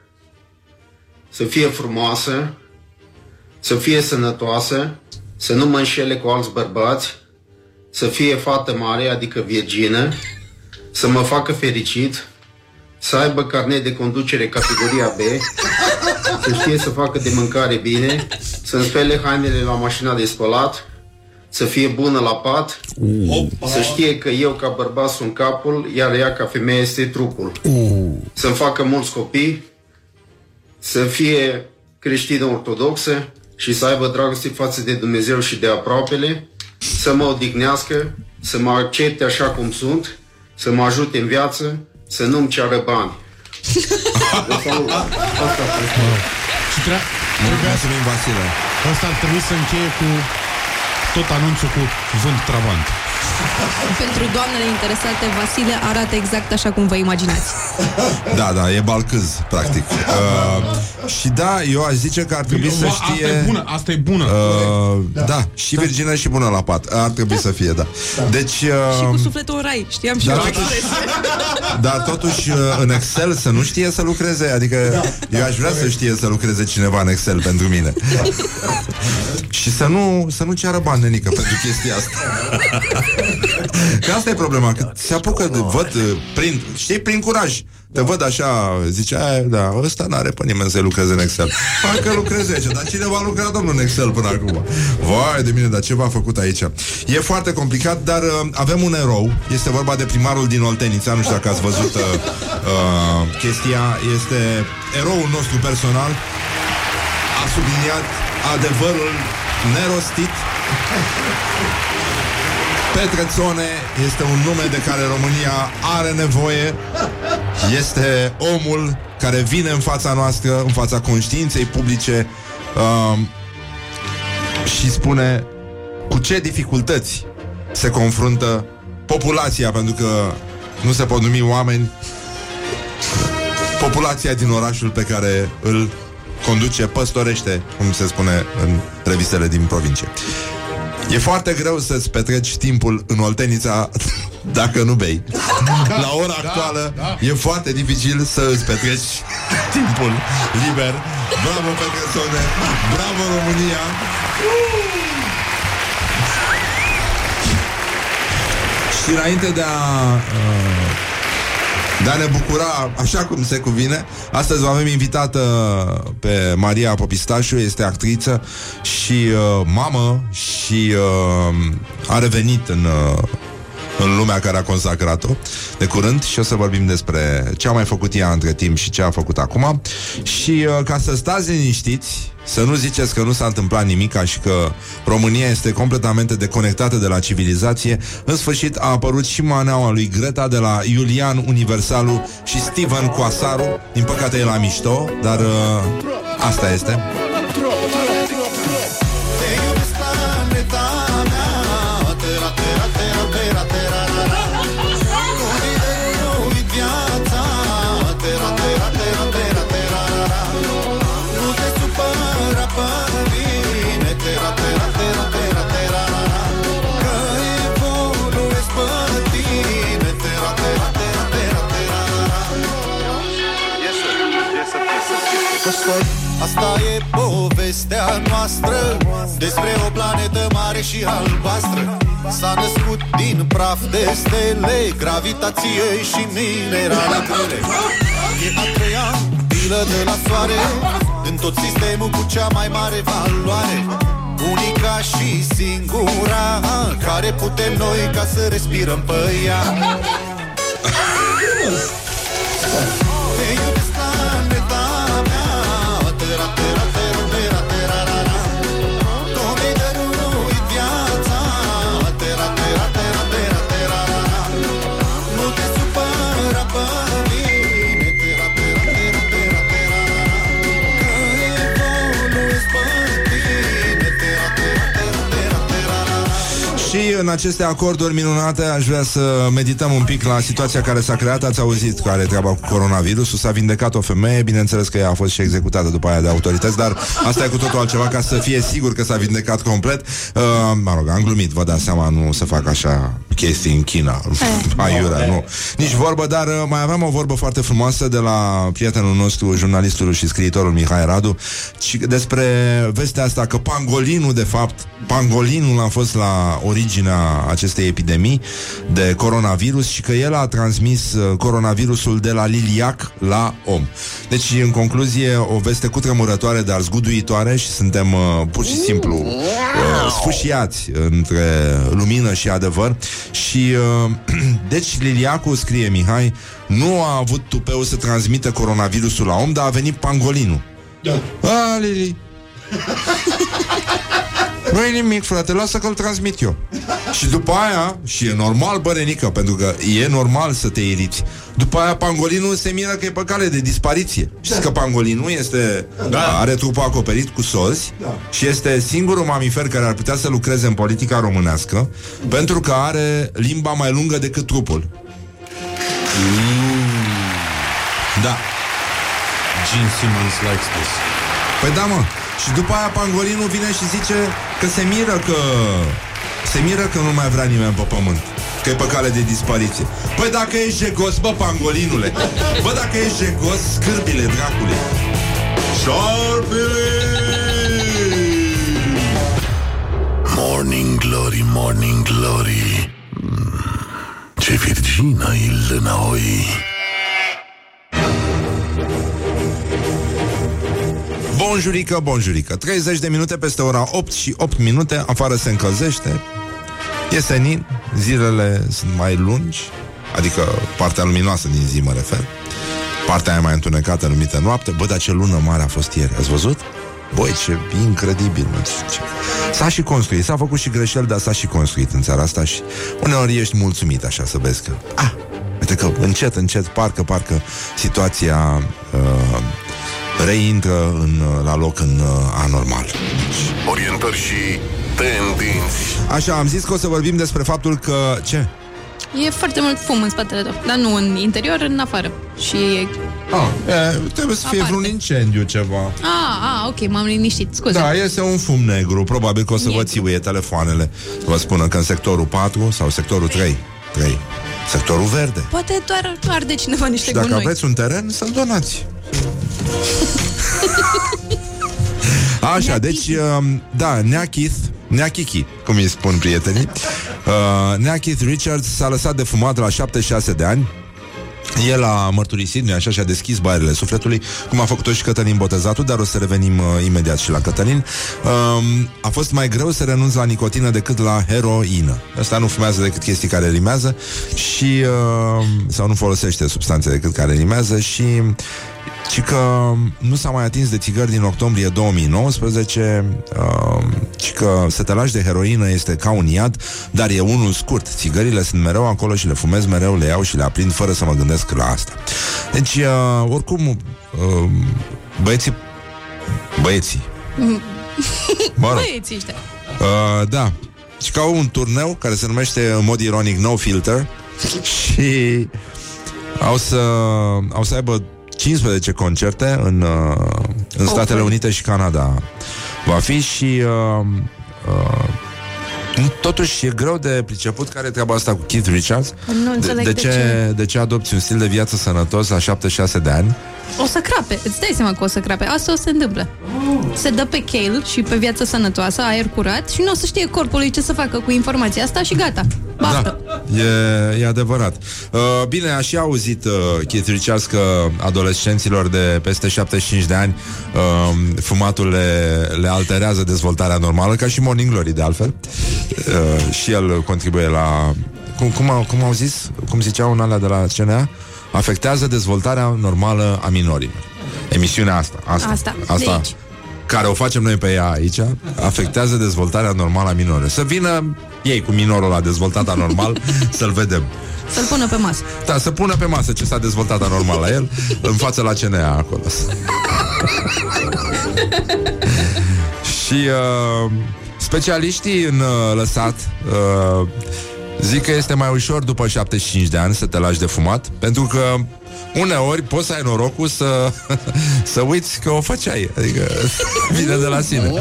să fie frumoasă, să fie sănătoasă, să nu mă înșele cu alți bărbați, să fie fată mare, adică virgină, să mă facă fericit, să aibă carnet de conducere categoria B, să știe să facă de mâncare bine, să-mi spele hainele la mașina de spălat, să fie bună la pat, uh. să știe că eu ca bărbat sunt capul, iar ea ca femeie este trupul, uh. să-mi facă mulți copii, să fie creștină ortodoxă și să aibă dragoste față de Dumnezeu și de aproapele, să mă odihnească, să mă accepte așa cum sunt, să mă ajute în viață, să nu-mi ceară bani. Și mulțumim, Vasile. Asta ar trebui să încheie cu tot anunțul cu vânt trabant. Pentru doamnele interesate, Vasile arată exact așa cum vă imaginați. Da, da, e balcâz, practic. uh, Și da, eu aș zice că ar trebui eu, să bă, știe. Asta e bună, asta e bună. uh, da. da, și da. virgină și bună la pat. Ar trebui da. să fie, da, da. Deci, uh, și cu sufletul în rai, știam și da, eu da. Dar totuși uh, în Excel să nu știe să lucreze. Adică da. eu aș vrea da. să știe să lucreze cineva în Excel pentru mine. da. Și să nu, să nu ceară bani, nenică, pentru chestia asta. Că asta e problema, că se apucă, văd, prin, știi, prin curaj. Te văd așa, zice: aia, da, ăsta n-are pe nimeni să-i lucreze în Excel. Parcă lucreze aici, dar cine va lucra, domnul, în Excel până acum? Vai de mine, dar ce v-a făcut aici? E foarte complicat, dar uh, avem un erou. Este vorba de primarul din Oltenița. Nu știu dacă ați văzut uh, uh, chestia. Este eroul nostru personal. A subliniat adevărul nerostit. Petrețone este un nume de care România are nevoie. Este omul care vine în fața noastră, în fața conștiinței publice, uh, și spune cu ce dificultăți se confruntă populația, pentru că nu se pot numi oameni, populația din orașul pe care îl conduce, păstorește, cum se spune în revistele din provincie. E foarte greu să-ți petreci timpul în Oltenița dacă nu bei. Da, la ora da, actuală da. e foarte dificil să-ți petreci timpul liber. Bravo, Petresone! Bravo, România! Și înainte de a... de a ne bucura așa cum se cuvine, astăzi o avem invitată pe Maria Popistașu. Este actriță și uh, mamă și uh, a revenit în, uh, în lumea care a consacrat-o de curând și o să vorbim despre ce a mai făcut ea între timp și ce a făcut acum. Și uh, ca să stați liniștiți, să nu ziceți că nu s-a întâmplat nimica și că România este completamente deconectată de la civilizație, în sfârșit a apărut și maneaua lui Greta de la Iulian Universalu și Steven Coasaru. Din păcate e la mișto, dar uh, asta este. Te iubesc, planeta mea. Asta e povestea noastră, despre o planetă mare și albastră. S-a născut din praf de stele, gravitație și minerale grele. E a treia pilă de la soare, în tot sistemul cu cea mai mare valoare, unica și singura care putem noi ca să respirăm pe ea. Te iubesc planeta mea, tera, tera, tera, tera, tera, tera. Domnii de nu-i viața, tera, tera, tera, tera, tera. Nu te supăra pe mine, tera, tera, tera, tera, tera. Că evoluezi pe tine, tera, tera, tera, tera, tera. Și în aceste acorduri minunate aș vrea să medităm un pic la situația care s-a creat. Ați auzit că are treaba cu coronavirusul. S-a vindecat o femeie, bineînțeles că ea a fost și executată după aia de autorități, dar asta e cu totul altceva, ca să fie sigur că s-a vindecat complet. uh, Mă rog, am glumit, vă dați seama, nu se fac așa chestii în China. Aiurea, nu, nici vorbă. Dar uh, mai aveam o vorbă foarte frumoasă de la prietenul nostru, jurnalistul și scriitorul Mihai Radu, și despre vestea asta că pangolinul, de fapt, pangolinul a fost la originea acestei epidemii de coronavirus și că el a transmis coronavirusul de la liliac la om. Deci, în concluzie, o veste cutremurătoare, dar zguduitoare, și suntem uh, pur și simplu uh, sfâșiați între lumină și adevăr. Și uh, deci liliacul, scrie Mihai, nu a avut tupeu să transmită coronavirusul la om, dar a venit pangolinul. Da. A, Lili. Nu-i nimic, frate, lasă că-l transmit eu. Și după aia, și e normal, bărenică, pentru că e normal să te iriți. După aia pangolinul se miră că e pe cale de dispariție. Știți da. că pangolinul este, da. are trupul acoperit cu solzi, da. și este singurul mamifer care ar putea să lucreze în politica românească, da. pentru că are limba mai lungă decât trupul. Mm. Da. Gene Simmons likes this. Păi da, mă. Și după aia pangolinul vine și zice că se miră că se miră că nu mai vrea nimeni pe pământ, că e pe cale de dispariție. Păi dacă ești jegos, bă, pangolinule, bă, dacă ești jegos, scârbile dracului. Șarpile! Morning Glory, Morning Glory, ce virgină e lâna oi. Bonjurică, bonjurică, treizeci de minute peste ora opt și opt minute. Afară se încălzește, e senin, zilele sunt mai lungi, adică partea luminoasă din zi, mă refer. Partea aia mai întunecată numită noapte. Bă, dar ce lună mare a fost ieri, ați văzut? Băi, ce incredibil, mă. S-a și construit, s-a făcut și greșeli, dar s-a și construit în țara asta. Și uneori ești mulțumit așa să vezi că ah, uite că încet, încet, parcă, parcă situația uh, reintră în, la loc în uh, anormal. Orientări și tendinți. Așa, am zis că o să vorbim despre faptul că... Ce? E foarte mult fum în spatele tău, dar nu în interior, în afară. Și e... Ah, e, trebuie să fie vreun incendiu, ceva. Ah, ah, ok, m-am liniștit, scuze. Da, este un fum negru, probabil că o să negru. vă țiuie telefoanele. Vă spună că în sectorul patru sau sectorul trei, trei sectorul verde. Poate doar arde cineva niște și gunoi. Dacă aveți un teren, să-l donați. Așa, deci uh, da, Nea Keith, Nea Kiki, cum îi spun prietenii, uh, Nea Keith Richards s-a lăsat de fumat la șaptezeci și șase de ani. El a mărturisit, nu-i așa, și-a deschis baierele sufletului, cum a făcut-o și Cătălin Botezatul, dar o să revenim uh, imediat și la Cătălin. Um, a fost mai greu să renunț la nicotină decât la heroină. Asta nu fumează decât chestii care rimează și uh, sau nu folosește substanțe decât care rimează și și că nu s-a mai atins de țigări din octombrie două mii nouăsprezece, uh, și că să te lași de heroină este ca un iad, dar e unul scurt. Țigările sunt mereu acolo și le fumez mereu, le iau și le aprind fără să mă gândesc la asta. Deci, uh, oricum, uh, băieții... Băieții. Mă rog. Băieții ăștia. Uh, da. Și că au un turneu care se numește, în mod ironic, No Filter și au să, au să aibă cincisprezece concerte în, în Statele Unite și Canada. Va fi și uh, uh, Totuși e greu de priceput care e treaba asta cu Keith Richards. Nu înțeleg de, de, de, ce, ce. de ce adopți un stil de viață sănătos la șaptezeci și șase de ani? O să crape, îți dai seama că o să crape. Asta o să se întâmplă. Se dă pe chel și pe viață sănătoasă, aer curat, și nu o să știe corpului ce să facă cu informația asta și gata. Basta. Da, e, e adevărat. Uh, bine, aș și auzit uh, Keith Richards că adolescenților de peste șaptezeci și cinci de ani uh, fumatul le, le alterează dezvoltarea normală, ca și Morning Glory de altfel. Uh, și el contribuie la... Cum, cum, au, cum au zis? Cum ziceau în alea de la C N A? Afectează dezvoltarea normală a minorilor. Emisiunea asta, asta, asta, asta care o facem noi pe ea aici, afectează dezvoltarea normală a minorilor. Să vină ei cu minorul ăla dezvoltat anormal, să-l vedem. Să-l pună pe masă. Da, să pună pe masă ce s-a dezvoltat anormal la el, în față la C N A acolo. Și uh, specialiștii în uh, lăsat... Uh, Zic că este mai ușor după șaptezeci și cinci de ani să te lași de fumat, pentru că uneori poți să ai norocul să, să uiți că o făceai. Adică vine de la sine.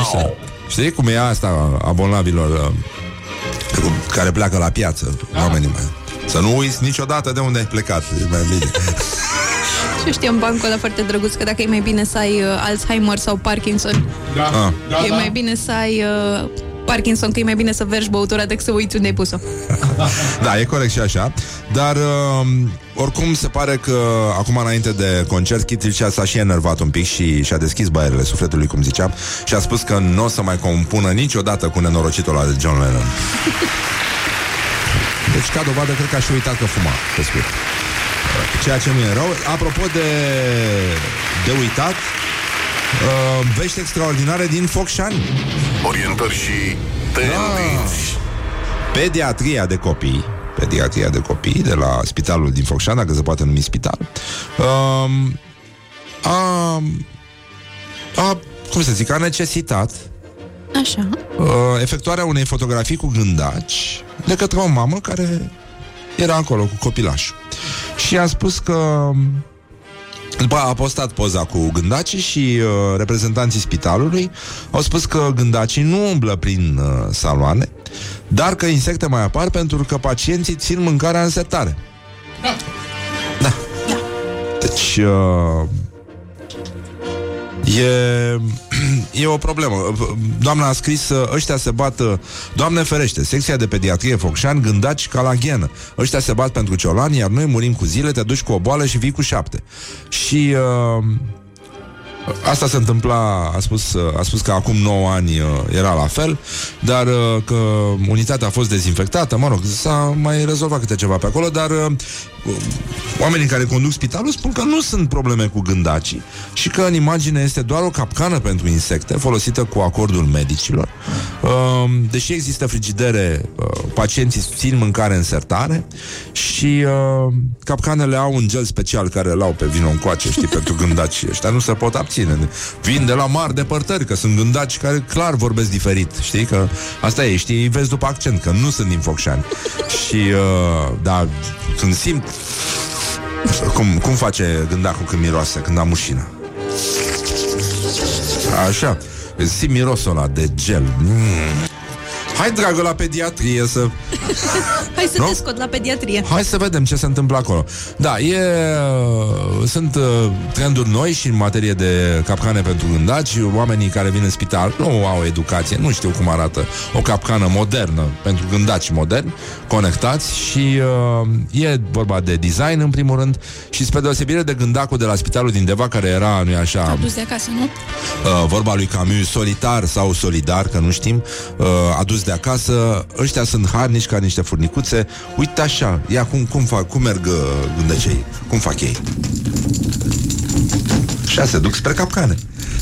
Așa. Știi cum e asta a bolnavilor care pleacă la piață, oamenii mei? Să nu uiți niciodată de unde ai plecat. E mai bine. Și știam bancul ăla foarte drăguț, că dacă e mai bine să ai Alzheimer sau Parkinson, da. Ah. Da, e da. mai bine să ai... Uh, Parkinson, că e mai bine să vergi băutura decât să uiți unde ai pus-o. Da, e corect și așa. Dar, uh, oricum, se pare că acum, înainte de concert, Keith Richards s-a și enervat un pic și și-a deschis baierele sufletului, cum ziceam, și a spus că nu o să mai compună niciodată cu nenorocitul ăla de John Lennon. Deci, ca dovadă, cred că a și uitat că fuma, pe scurt. Ceea ce nu e rău. Apropo de, de uitat, Uh, vești extraordinare din Focșani. Orientări și tendinți. Ah. Pediatria de copii Pediatria de copii de la spitalul din Focșani, dacă se poate numi spital, um, a, a, cum să zic, a necesitat Așa. Uh, efectuarea unei fotografii cu gândaci de către o mamă care era acolo cu copilașul. Și a spus că după a postat poza cu gândacii și uh, reprezentanții spitalului au spus că gândacii nu umblă prin uh, saloane, dar că insecte mai apar pentru că pacienții țin mâncarea în setare. Da. Da. Da. Deci... Uh, E, e o problemă. Doamna a scris, ăștia se bat, Doamne ferește, secția de pediatrie Focșani, gândaci ca la ghenă. Ăștia se bat pentru ciolani, iar noi murim cu zile. Te duci cu o boală și vii cu șapte. Și uh, asta se întâmpla, a spus, a spus că acum nouă ani uh, era la fel, dar uh, că unitatea a fost dezinfectată, mă rog, s-a mai rezolvat câte ceva pe acolo, dar uh, oamenii care conduc spitalul spun că nu sunt probleme cu gândacii și că în imagine este doar o capcană pentru insecte folosită cu acordul medicilor. Uh, deși există frigidere, uh, pacienții țin mâncare în sertare și uh, capcanele au un gel special care îl au pe vino încoace, știi, pentru gândacii ăștia. Nu se pot abține. Vin de la mari depărtări, că sunt gândaci care clar vorbesc diferit, știi, că asta e, știi, vezi după accent, că nu sunt din Focșani. Și, uh, da, când simt Cum, cum face gândacul când miroase, când am mușină? Așa. Simt mirosul ăla de gel. Mm. Hai, dragă, la pediatrie să... Hai să no? te scot la pediatrie. Hai să vedem ce se întâmplă acolo. Da, e... sunt trenduri noi și în materie de capcane pentru gândaci. Oamenii care vin în spital nu au educație, nu știu cum arată o capcană modernă pentru gândaci moderni, conectați. Și uh, e vorba de design, în primul rând, și spre deosebire de gândacul de la spitalul din Deva, care era, nu-i așa, adus de acasă, nu? Uh, vorba lui Camus, solitar sau solidar, că nu știm, uh, adus de acasă, ăștia sunt harnici ca niște furnicuțe. Uite așa, ia cum, cum fac, cum merg gândăcei, cum fac ei. Și se duc spre capcane,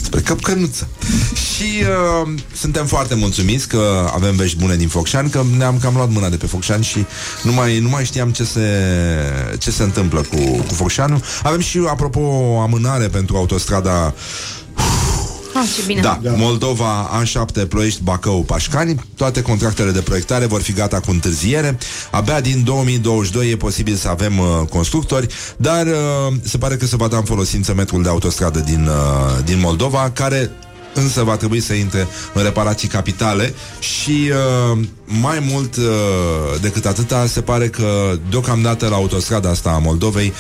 spre capcănuță. Și uh, suntem foarte mulțumiți că avem vești bune din Focșani, că ne-am cam luat mâna de pe Focșani și nu mai, nu mai știam ce se, ce se întâmplă cu, cu Focșanul. Avem și, apropo, o amânare pentru autostrada... Oh, bine. Da, Moldova, A șapte, Ploiești, Bacău, Pașcani. Toate contractele de proiectare vor fi gata cu întârziere. Abia din două mii douăzeci și doi e posibil să avem uh, constructori. Dar uh, se pare că se va da în folosință metrul de autostradă din, uh, din Moldova, care însă va trebui să intre în reparații capitale și uh, mai mult uh, decât atâta, se pare că deocamdată la autostrada asta a Moldovei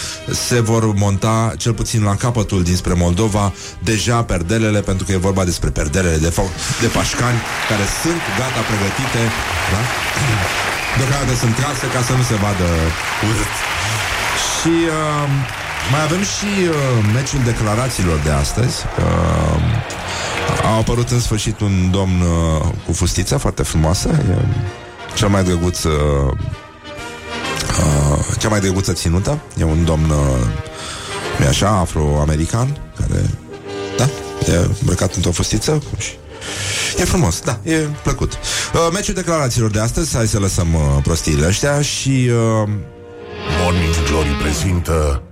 se vor monta, cel puțin la capătul dinspre Moldova, deja perdelele, pentru că e vorba despre perdelele de, fo- de Pașcani, care sunt gata pregătite, da? Deocamdată sunt trase ca să nu se vadă urât. Și uh, mai avem și uh, meciul declarațiilor de astăzi. uh, A apărut în sfârșit un domn uh, cu fustița foarte frumoasă, e cel mai drăguț, uh, uh, cea mai drăguță ținută. E un domn, uh, nu-i așa, afro-american, care, da, e îmbrăcat într-o fustiță și e frumos, da, e plăcut. uh, Meciul declarațiilor de astăzi. Hai să lăsăm uh, prostiile ăștia și uh... Morning Glory prezintă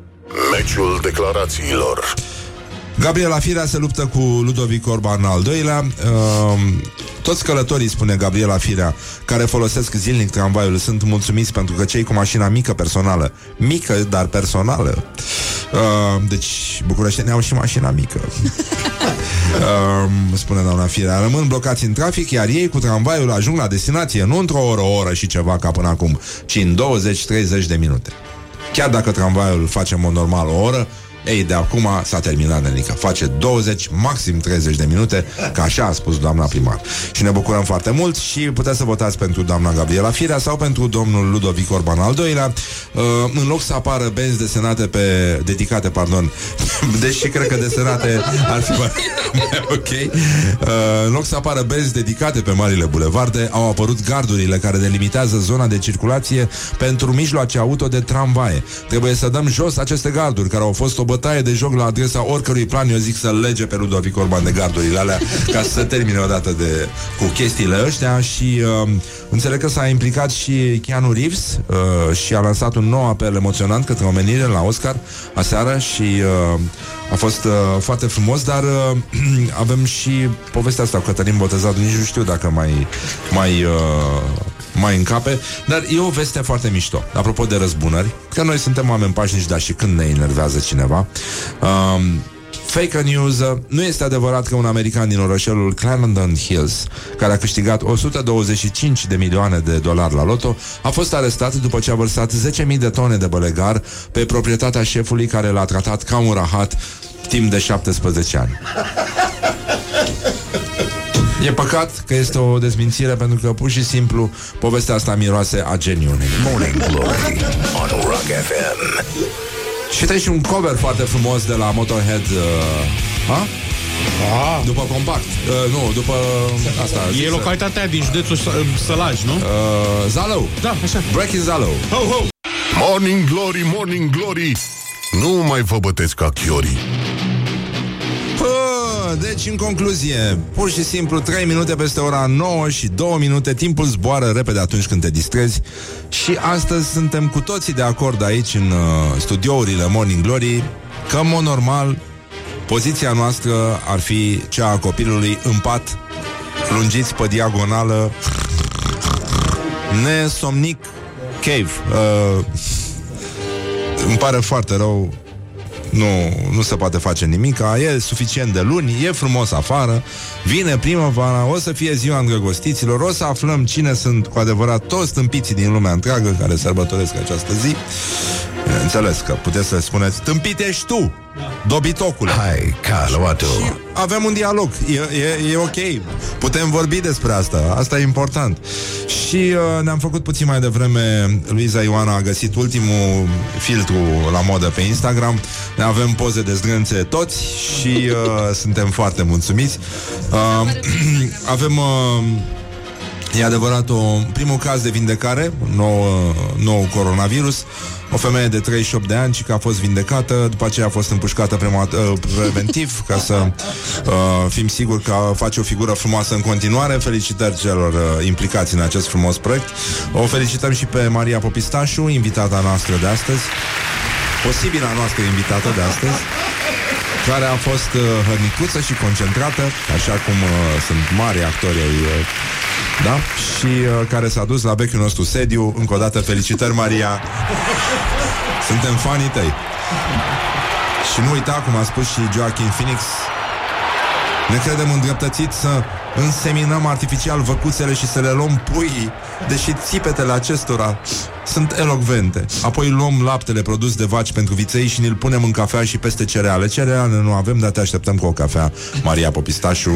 meciul declarațiilor. Gabriela Firea se luptă cu Ludovic Orban al doilea. Uh, toți călătorii, spune Gabriela Firea, care folosesc zilnic tramvaiul sunt mulțumiți pentru că cei cu mașina mică personală, mică, dar personală, uh, deci bucureștenii au și mașina mică, uh, spune doamna Firea, rămân blocați în trafic, iar ei cu tramvaiul ajung la destinație nu într-o oră, o oră și ceva ca până acum, ci în douăzeci-treizeci de minute. Chiar dacă tramvaiul face în mod normal o oră, ei, de acum s-a terminat, adică face douăzeci, maxim treizeci de minute, că așa a spus doamna primar. Și ne bucurăm foarte mult și puteți să votați pentru doamna Gabriela Firea sau pentru domnul Ludovic Orban al doilea. Uh, în loc să apară benzi desenate pe... dedicate, pardon, deși cred că desenate ar fi mai ok. Uh, în loc să apară benzi dedicate pe marile bulevarde, au apărut gardurile care delimitează zona de circulație pentru mijloace auto de tramvaie. Trebuie să dăm jos aceste garduri care au fost o bătaie de joc la adresa oricărui plan. Eu zic să lege pe Ludovic Orban de gardurile alea ca să termine odată de, cu chestiile ăștia. Și uh, înțeleg că s-a implicat și Keanu Reeves uh, și a lansat un nou apel emoționant către omenire la Oscar aseară și uh, a fost uh, foarte frumos, dar uh, avem și povestea asta cu Cătălin Botezadu, nici nu știu dacă mai mai uh, mai încape, dar e o veste foarte mișto. Apropo de răzbunări, că noi suntem oameni pașnici, dar și când ne enervează cineva. Um, fake news. Nu este adevărat că un american din orășelul Clarendon Hills, care a câștigat o sută douăzeci și cinci de milioane de dolari la loto, a fost arestat după ce a vărsat zece mii de tone de bălegar pe proprietatea șefului care l-a tratat ca un rahat timp de șaptesprezece ani. E păcat că este o dezmințire, pentru că pur și simplu povestea asta miroase a geniune. Morning Glory on Rock F M. Și treci un cover foarte frumos de la Motorhead. uh, ha? Ah. După Compact. uh, Nu, după asta. E localitatea din județul Sălaj, nu? Uh, Zalo. Da, așa. Breaking Zalo. Ho, ho. Morning Glory, Morning Glory, nu mai vă bătesc ca chiorii. Deci, în concluzie, pur și simplu trei minute peste ora nouă și două minute. Timpul zboară repede atunci când te distrezi. Și astăzi suntem cu toții de acord aici în uh, studiourile Morning Glory că, în mod normal, poziția noastră ar fi cea a copilului în pat, lungiți pe diagonală, nesomnic cave. uh, Îmi pare foarte rău, Nu, nu se poate face nimic. E suficient de luni, e frumos afară, vine primăvara, o să fie ziua îndrăgostiților, o să aflăm cine sunt cu adevărat toți tâmpiții din lumea întreagă care sărbătoresc această zi. Bineînțeles că puteți să spuneți: tâmpit ești tu, dobitocule. Hai, caluatu. Avem un dialog, e, e, e ok, putem vorbi despre asta, asta e important. Și uh, ne-am făcut puțin mai devreme, Luiza Ioana a găsit ultimul filtru la modă pe Instagram. Ne avem poze de zdrânțe toți și uh, suntem foarte mulțumiți. uh, Avem... Uh, E adevărat, un primul caz de vindecare, nou, nou coronavirus. O femeie de treizeci și opt de ani, și că a fost vindecată, după aceea a fost împușcată prema- preventiv, ca să uh, fim siguri că face o figură frumoasă în continuare. Felicitări celor uh, implicați în acest frumos proiect. O felicităm și pe Maria Popistașu, invitata noastră de astăzi, posibila noastră invitată de astăzi, care a fost uh, hărnicuță și concentrată, așa cum uh, sunt mari actori ai... Uh, Da? Și uh, care s-a dus la vechiul nostru sediu. Încă o dată felicitări, Maria. Suntem fanii tăi. Și nu uita, cum a spus și Joaquin Phoenix, Ne credem îndreptățiți să înseminăm artificial văcuțele și să le luăm puii, deși țipetele acestora sunt elocvente. Apoi luăm laptele produs de vaci pentru viței și ne-l punem în cafea și peste cereale. Cereale nu avem, dar te așteptăm cu o cafea, Maria Popistașu,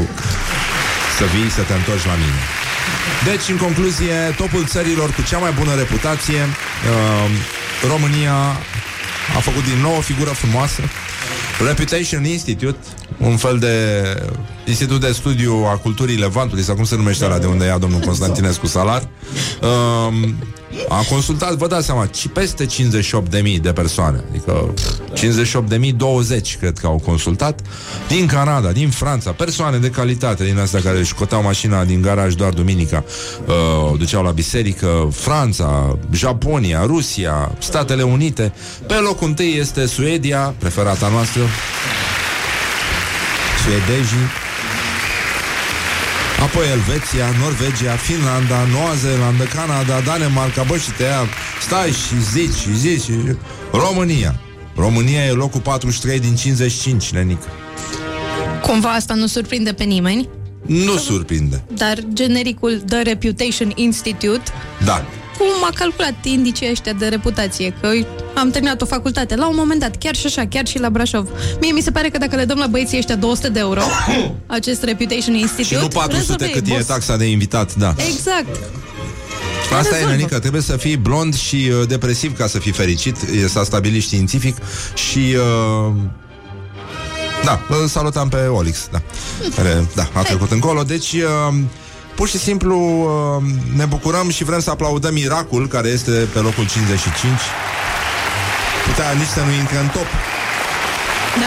să vii să te întorci la mine. Deci, în concluzie, topul țărilor cu cea mai bună reputație, uh, România a făcut din nou o figură frumoasă. Reputation Institute, un fel de institut de studiu a culturii Levantului, sau cum se numește ăla de unde ia domnul Constantinescu salar, uh, a consultat, vă dați seama, peste cincizeci și opt de mii de persoane, adică cincizeci și opt de mii douăzeci, cred că au consultat, din Canada, din Franța, persoane de calitate din astea care își coteau mașina din garaj doar duminica, uh, o duceau la biserică. Franța, Japonia, Rusia, Statele Unite. Pe locul întâi este Suedia, preferata noastră, suedezii. Apoi Elveția, Norvegia, Finlanda, Noua Zeelandă, Canada, Danemarca, bă, și te ia, stai și zici, și zici, și... România. România e locul patruzeci și trei din cincizeci și cinci, nenică. Cumva asta nu surprinde pe nimeni? Nu surprinde. Dar genericul The Reputation Institute... Da. Cum a calculat indicii ăștia de reputație? Că am terminat o facultate la un moment dat, chiar și așa, chiar și la Brașov. Mie mi se pare că dacă le dăm la băieții ăștia două sute de euro, acest Reputation Institute... Și nu patru sute cât e taxa de invitat, da. Exact. Asta e, Nenica, trebuie să fii blond și uh, depresiv ca să fii fericit. S-a stabilit științific și... Uh... Da, îl salutam pe Olix, da. Care, da, a trecut încolo, deci... Uh... Pur și simplu ne bucurăm și vrem să aplaudăm Irakul, care este pe locul cincizeci și cinci. Putea nici să nu intre în top. Da.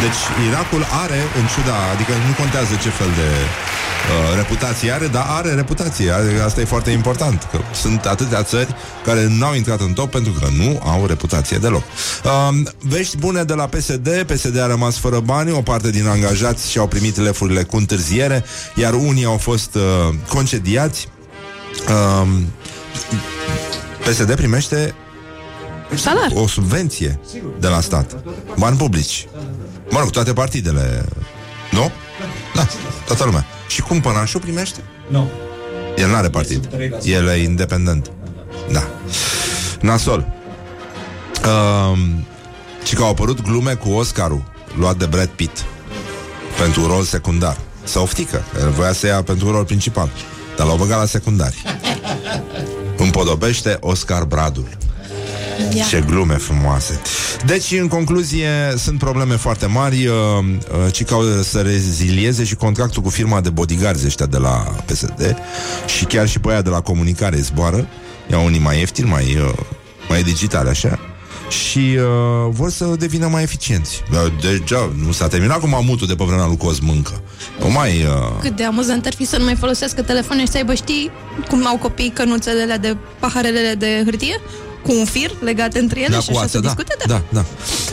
Deci Irakul are, în ciuda, adică nu contează ce fel de uh, reputație are, dar are reputație. Asta e foarte important, că sunt atâtea țări care n-au intrat în top pentru că nu au reputație deloc. uh, Vești bune de la P S D. P S D a rămas fără bani, o parte din angajați și-au primit lefurile cu întârziere, iar unii au fost uh, concediați. uh, P S D primește salar, o subvenție de la stat, bani publici. Mă rog, toate partidele, nu? Da, toată lumea. Și cum Pănașul primește? Nu. El n-are partid, el e independent. Da. Nasol. um, Și că au apărut glume cu Oscarul luat de Brad Pitt pentru rol secundar. Să oftică, el voia să ia pentru rol principal, dar l-au băgat la secundari. Împodobește Oscar Bradul. Yeah. Ce glume frumoase. Deci, în concluzie, sunt probleme foarte mari. Ci că au să rezilieze și contractul cu firma de bodyguards ăștia de la P S D. Și chiar și pe aia de la comunicare zboară. Iau unii mai ieftini, mai, mai digitale, așa. Și uh, vor să devină mai eficienți. Deja, nu s-a terminat cu mamutul de pe vremea lui Cosmâncă. O mai, uh... Cât de amuzant ar fi să nu mai folosească telefoane și să aibă, știi, cum au copiii cănuțelele de paharelele de hârtie? Cu un fir legat între ele, da, și așa ața, se da, discute? Da, da, da.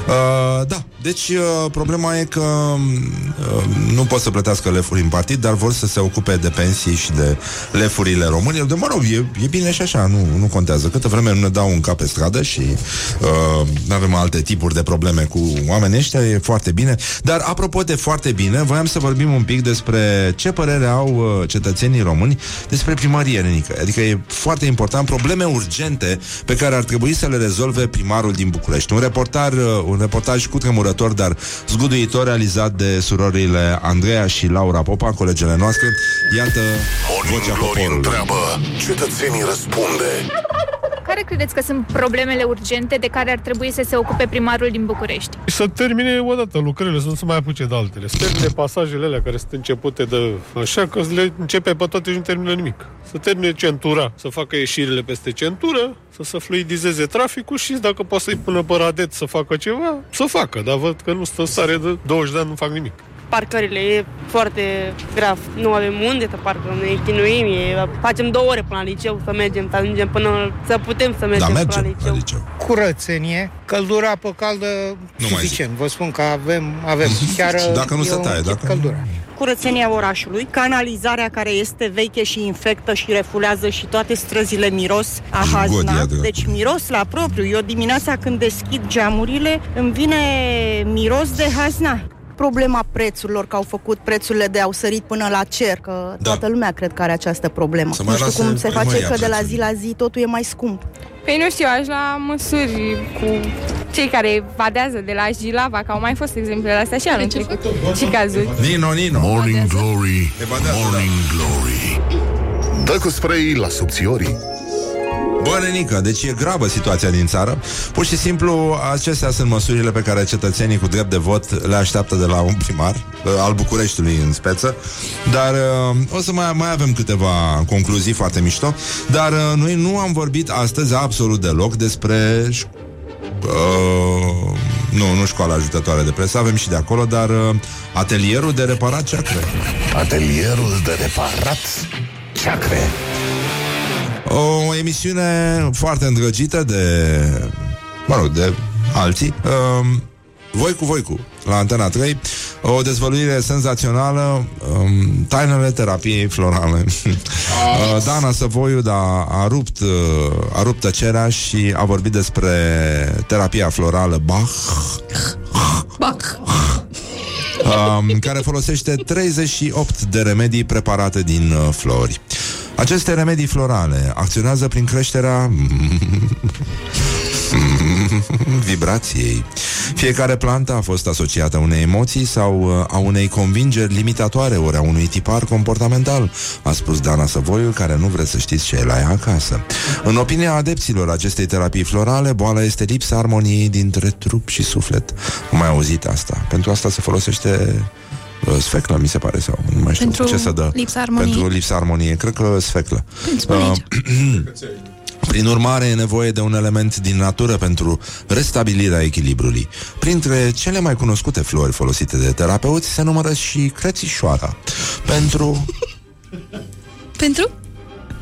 Uh, da. Deci uh, problema e că uh, nu pot să plătească lefuri în partid, dar vor să se ocupe de pensii și de lefurile românilor. De mă rog, e, e bine și așa, nu, nu contează. Câtă vreme nu ne dau un cap pe stradă și uh, nu avem alte tipuri de probleme cu oamenii ăștia, e foarte bine. Dar apropo de foarte bine, voiam să vorbim un pic despre ce părere au uh, cetățenii români despre primărie, Nenică. Adică e foarte important, probleme urgente pe care ar trebui să le rezolve primarul din București. Un reportar, un reportaj cutremurător, dar zguduitor, realizat de surorile Andreea și Laura Popa, colegele noastre. Iată vocea poporului. Întreabă, cetățenii răspunde. Care credeți că sunt problemele urgente de care ar trebui să se ocupe primarul din București? Să termine odată lucrările, să nu se mai apuce de altele. Să termine pasajele alea care sunt începute de așa, că le începe pe toate și nu termină nimic. Să termine centura, să facă ieșirile peste centură, să se fluidizeze traficul și dacă poate să-i pună pe radet să facă ceva, să facă, dar văd că nu stă stare de douăzeci de ani, nu fac nimic. Parcările e foarte grav. Nu avem unde să parcăm, ne chinuim. E, facem două ore până la liceu să mergem, să ajungem până să putem să mergem, da, mergem până la liceu. La liceu. Curățenie, căldura, apă caldă, nu suficient. Vă spun că avem, avem. Chiar dacă nu se taie, dacă căldura. Curățenia orașului, canalizarea care este veche și infectă și refulează și toate străzile miros a hazna. Deci miros la propriu. Eu dimineața când deschid geamurile îmi vine miros de hazna. Problema prețurilor, că au făcut prețurile de au sărit până la cer, că da. toată lumea cred că are această problemă. Nu știu cum se face că de la zi la zi totul e mai scump. Păi nu știu, aș la măsuri cu cei care vadează de la Jilava, că au mai fost exemplele astea și anul trecut. Și cazuri. Nino, Nino. Morning Glory, Morning Glory. Dă cu spray la subțiorii. Bă, nenică, deci e gravă situația din țară. Pur și simplu, acestea sunt măsurile pe care cetățenii cu drept de vot le așteaptă de la un primar al Bucureștiului în speță. Dar o să mai, mai avem câteva concluzii foarte mișto. Dar noi nu am vorbit astăzi absolut deloc despre... Uh, nu, nu școala ajutătoare de presă, avem și de acolo, dar atelierul de reparat ceacre. Atelierul de reparat ceacre. O emisiune foarte îndrăgită de, mă rog, de alții, um, Voicu Voicu, la Antena trei. O dezvăluire senzațională, um, tainele terapiei florale. uh, Dana Săvoiu da, a, rupt, uh, a rupt tăcerea și a vorbit despre terapia florală Bach, Bach. um, care folosește treizeci și opt de remedii preparate din uh, flori. Aceste remedii florale acționează prin creșterea vibrației. Fiecare plantă a fost asociată unei emoții sau a unei convingeri limitatoare, ori a unui tipar comportamental, a spus Dana Săvoiu, care nu vreți să știți ce e la ea acasă. În opinia adepților acestei terapii florale, boala este lipsa armoniei dintre trup și suflet. Am mai auzit asta. Pentru asta se folosește... sfeclă, mi se pare, sau nu mai știu pentru ce să dă. Lipsa armoniei. Pentru lipsa armoniei. Cred că sfeclă. Uh, Prin urmare, e nevoie de un element din natură pentru restabilirea echilibrului. Printre cele mai cunoscute flori folosite de terapeuți se numără și crețișoara. Pentru... pentru?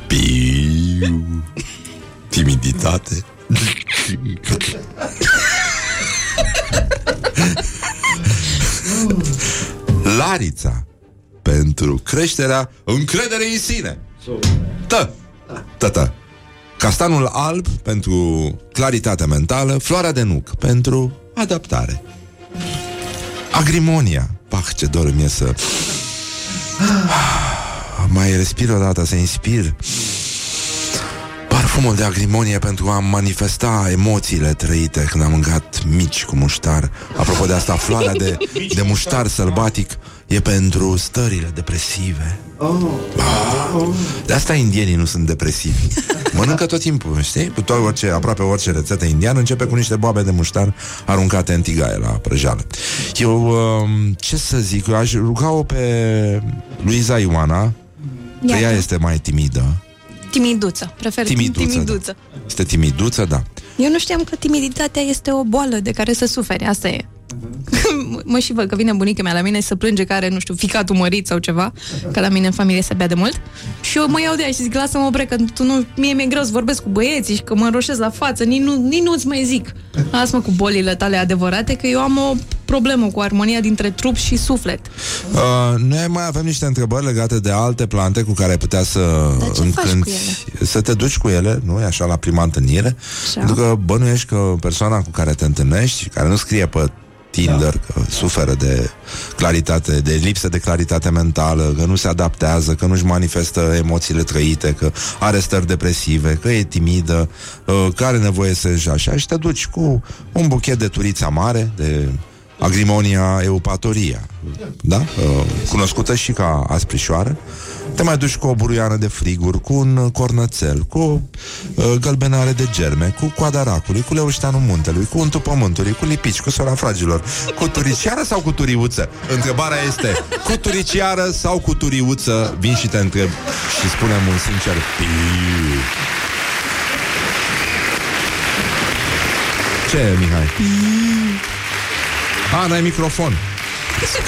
Piu... timiditate. Larița, pentru creșterea încrederei în sine. Tă, tă, tă. Castanul alb, pentru claritatea mentală. Floarea de nuc, pentru adaptare. Agrimonia. Pah, ce dor îmi e să... mai respir o dată, să inspir parfumul de agrimonie pentru a manifesta emoțiile trăite când am mâncat mici cu muștar. Apropo de asta, floarea de, de muștar sălbatic e pentru stările depresive. De asta indienii nu sunt depresivi. Mănâncă tot timpul, știi? Cu toate orice, aproape orice rețetă indiană începe cu niște boabe de muștar aruncate în tigaie la prăjeală. Eu, ce să zic, eu aș ruga-o pe Luiza Ioana, că ea este mai timidă. Timiduță, prefer timiduță. timiduță. Da. Este timiduță, da. Eu nu știam că timiditatea este o boală de care să suferi, asta e. M- mă și văd că vine bunica mea la mine și se plânge că are, nu știu, ficatul mărit sau ceva, că la mine în familie se bea de mult. Și eu mă iau de aia și zic, lasă-mă opresc, că tu nu, mie mi-e greu să vorbesc cu băieții și că mă înroșez la față, nici nu, nici nu-ți mai zic. Lasă-mă cu bolile tale adevărate, că eu am o problemă cu armonia dintre trup și suflet. Uh, noi mai avem niște întrebări legate de alte plante cu care ai putea să încânți, să te duci cu ele, nu? Așa, la prima întâlnire. Așa. Pentru că bănuiești că persoana cu care te întâlnești, care nu scrie pe Tinder, da. Că suferă de claritate, de lipsă de claritate mentală, că nu se adaptează, că nu-și manifestă emoțiile trăite, că are stări depresive, că e timidă, că are nevoie să-și așa, și te duci cu un buchet de turița mare, de Agrimonia eupatoria, da? Cunoscută și ca asprișoară. Te mai duci cu o buruiană de friguri, cu un cornățel, cu o gălbenare de germe, cu coada racului, cu leușteanul muntelui, cu untul pământului, cu lipici, cu sora fragilor. Cu turiciară sau cu turiuță? Întrebarea este, cu turiciară sau cu turiuță? Vin și te întreb și spunem un sincer piu. Ce, Mihai? A, n-ai microfon.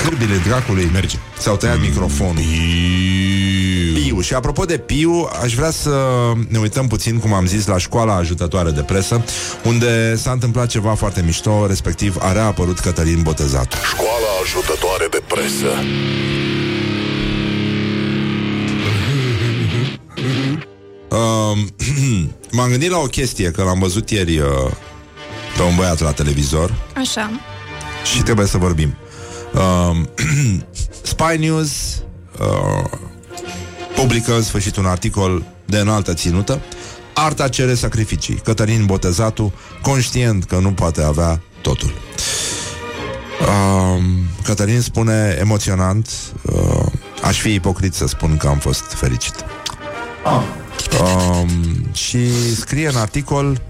Scârbile dracului merge. S-au tăiat mm, microfonul. Piu. Piu. Și apropo de Piu, aș vrea să ne uităm puțin, cum am zis, la școala ajutătoare de presă, unde s-a întâmplat ceva foarte mișto, respectiv a reapărut Cătălin Botezat. Școala ajutătoare de presă. Uh, m-am gândit la o chestie, că l-am văzut ieri uh, pe un băiat la televizor. Așa. Și trebuie să vorbim. Uh, Spy News uh, publică în sfârșit un articol de înaltă ținută. Arta cere sacrificii. Cătălin Botezatu, conștient că nu poate avea totul. Uh, Cătălin spune emoționant, uh, aș fi ipocrit să spun că am fost fericit. Ah. Uh, și scrie în articol,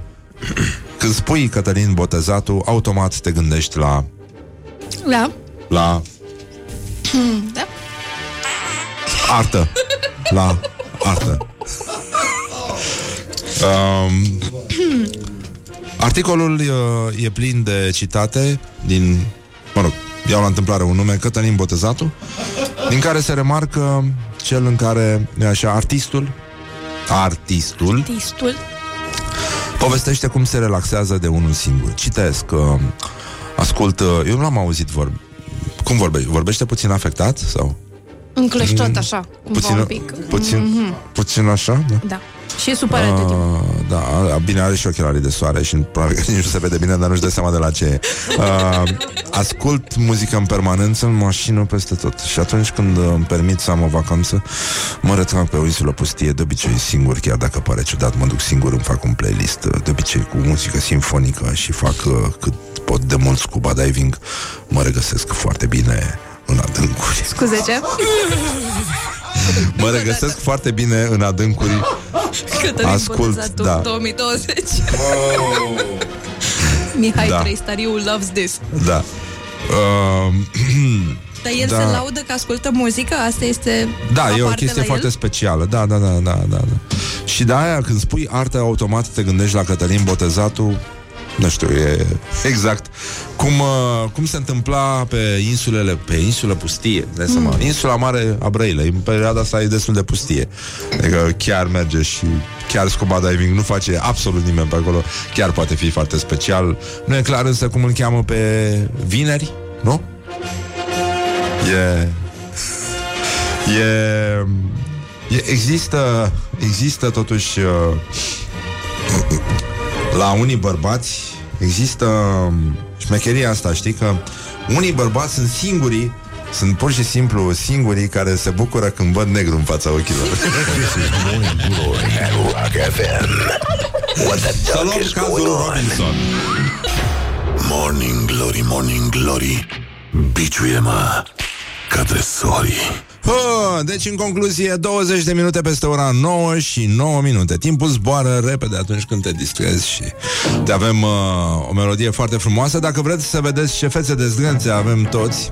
când spui Cătălin Botezatu, automat te gândești la... La... La... Da. Artă. La artă. Um, articolul uh, e plin de citate din... Mă rog, iau la întâmplare un nume, Cătălin Botezatu, din care se remarcă cel în care, așa, artistul Artistul Artistul povestește cum se relaxează de unul singur. Citesc, uh, ascult uh, eu nu l-am auzit vorbi. Cum vorbește? Vorbește puțin afectat? Sau? Încleștat așa, cumva puțin, un pic puțin, mm-hmm. puțin așa? Da, da. Și e supărat de timp. Da, bine, are și ochelarii de soare și probabil că nici nu se vede bine, dar nu-și dă seama de la ce e. uh, Ascult muzică în permanență, în mașină, peste tot. Și atunci când îmi permit să am o vacanță, mă retrag pe o insulă pustie, de obicei singur, chiar dacă pare ciudat. Mă duc singur, îmi fac un playlist, de obicei cu muzică simfonică, și fac uh, cât pot de mult scuba diving. Mă regăsesc foarte bine în adâncuri. Scuze, ce? Mă regăsesc foarte bine în adâncuri. Cătălin Botezatu, da. două mii douăzeci. Wow. Mihai, da. Tristariu loves this. Da. Uh, Dar el da. se laudă că ascultă muzică, asta este. Da, e o chestie foarte el? specială. Da, da, da, da, da, da. Și de aia când spui artă, automat te gândești la Cătălin Botezatu. Nu știu, e exact cum, uh, cum se întâmpla pe insulele, pe insula pustie, de seama, mm. insula mare a Brăilei. În perioada asta e destul de pustie. Adică chiar merge și chiar scuba diving nu face absolut nimeni pe acolo. Chiar poate fi foarte special. Nu e clar însă cum îl cheamă pe Vineri, nu? E... E... e există, există totuși... Uh, la unii bărbați există șmecheria asta, știi, că unii bărbați sunt singurii, sunt pur și simplu singurii care se bucură când văd negru în fața ochilor. Să luăm cazul Robinson. Morning Glory, Morning Glory, biciuie-mă către sorii. Hă, deci în concluzie, douăzeci de minute peste ora nouă și nouă minute. Timpul zboară repede atunci când te distrezi. Și te avem uh, o melodie foarte frumoasă. Dacă vreți să vedeți ce fețe de zgânțe avem toți,